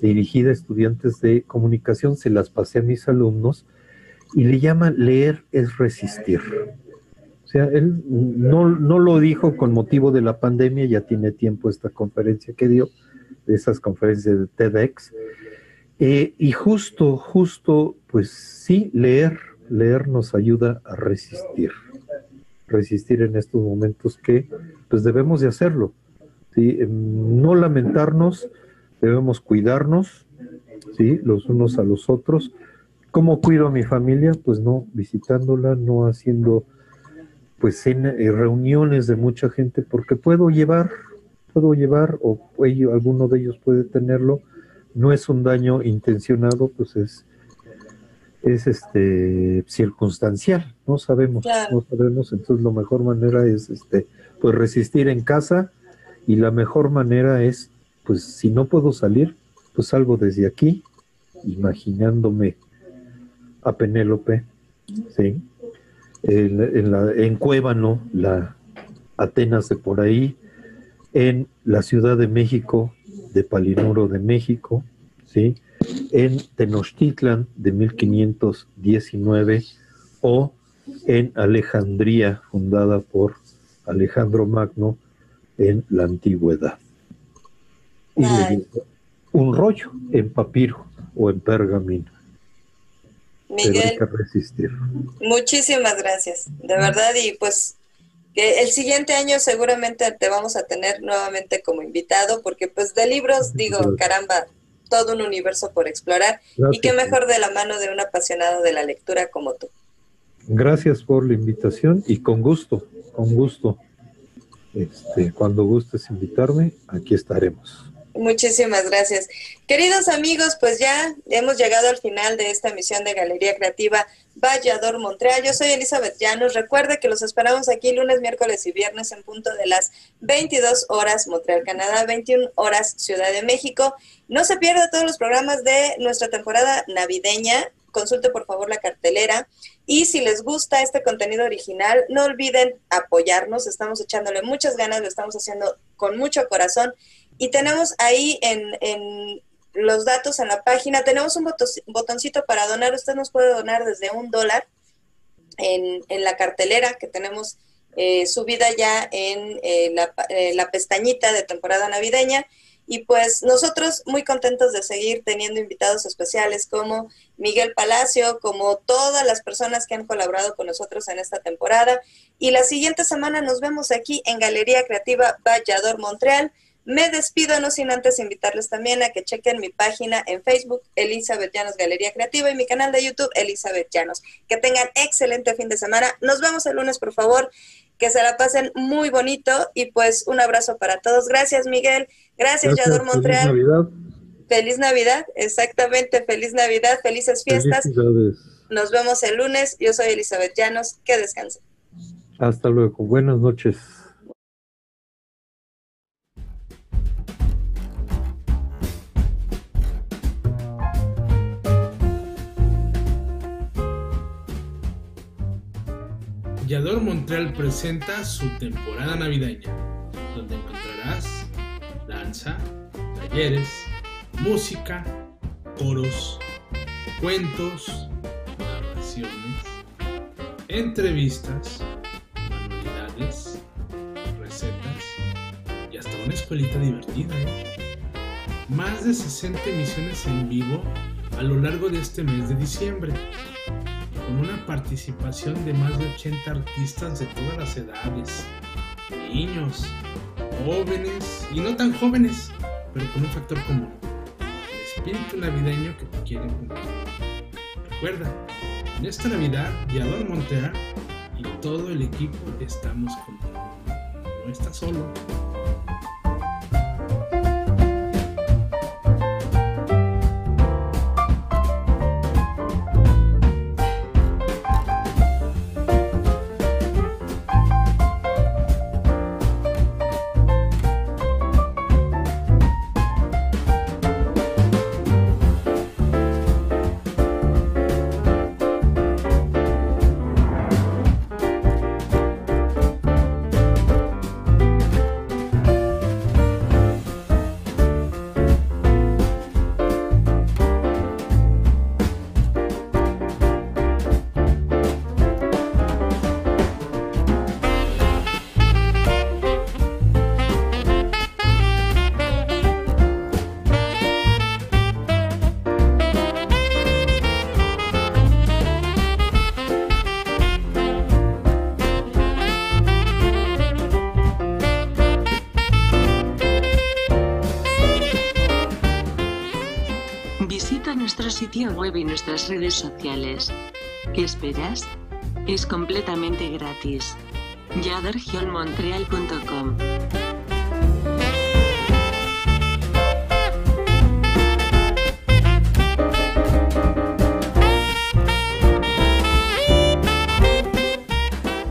dirigida a estudiantes de comunicación, se las pasé a mis alumnos, y le llama Leer es resistir. O sea, él no lo dijo con motivo de la pandemia, ya tiene tiempo esta conferencia que dio, de esas conferencias de TEDx, y justo, pues sí, leer nos ayuda a resistir en estos momentos que, pues debemos de hacerlo, ¿sí? No lamentarnos, debemos cuidarnos, ¿sí? Los unos a los otros. ¿Cómo cuido a mi familia? Pues no visitándola, no haciendo pues en reuniones de mucha gente, porque puedo llevar o alguno de ellos puede tenerlo, no es un daño intencionado, pues es circunstancial, no sabemos, entonces la mejor manera es pues resistir en casa, y la mejor manera es, pues si no puedo salir, pues salgo desde aquí, imaginándome a Penélope, ¿sí? En Cuébano, la Atenas de por ahí, en la Ciudad de México, de Palinuro de México, ¿sí? En Tenochtitlan de 1519, o en Alejandría, fundada por Alejandro Magno en la antigüedad. Y un rollo en papiro o en pergamino. Miguel, muchísimas gracias, de verdad, y pues que el siguiente año seguramente te vamos a tener nuevamente como invitado, porque pues de libros, digo, caramba, todo un universo por explorar, gracias, y qué mejor de la mano de un apasionado de la lectura como tú. Gracias por la invitación, y con gusto, cuando gustes invitarme, aquí estaremos. Muchísimas gracias. Queridos amigos, pues ya hemos llegado al final de esta emisión de Galería Creativa Vallador Montreal. Yo soy Elizabeth Llanos. Recuerde que los esperamos aquí lunes, miércoles y viernes en punto de las 22 horas Montreal, Canadá, 21 horas Ciudad de México. No se pierda todos los programas de nuestra temporada navideña. Consulte por favor la cartelera. Y si les gusta este contenido original, no olviden apoyarnos. Estamos echándole muchas ganas, lo estamos haciendo con mucho corazón. Y tenemos ahí en los datos en la página, tenemos un botoncito para donar. Usted nos puede donar desde $1 en la cartelera que tenemos subida ya en la pestañita de temporada navideña. Y pues nosotros muy contentos de seguir teniendo invitados especiales como Miguel Palacio, como todas las personas que han colaborado con nosotros en esta temporada. Y la siguiente semana nos vemos aquí en Galería Creativa Vallador Montreal. Me despido, no sin antes invitarles también a que chequen mi página en Facebook, Elizabeth Llanos Galería Creativa, y mi canal de YouTube, Elizabeth Llanos. Que tengan excelente fin de semana. Nos vemos el lunes, por favor. Que se la pasen muy bonito. Y pues un abrazo para todos. Gracias, Miguel. Gracias, J'adore Montréal. Feliz Navidad. Feliz Navidad, exactamente. Feliz Navidad, felices fiestas. Nos vemos el lunes. Yo soy Elizabeth Llanos. Que descansen. Hasta luego. Buenas noches. J'adore Montréal presenta su temporada navideña, donde encontrarás danza, talleres, música, coros, cuentos, narraciones, entrevistas, manualidades, recetas, escuelita divertida, ¿eh? Más de 60 emisiones en vivo a lo largo de este mes de diciembre, con una participación de más de 80 artistas de todas las edades, niños, jóvenes y no tan jóvenes, pero con un factor común, el espíritu navideño que te quieren cumplir. Recuerda, en esta Navidad, J'adore Montréal y todo el equipo estamos contigo. No estás solo. Sitio web y nuestras redes sociales. ¿Qué esperas? Es completamente gratis. J'adore-montreal.com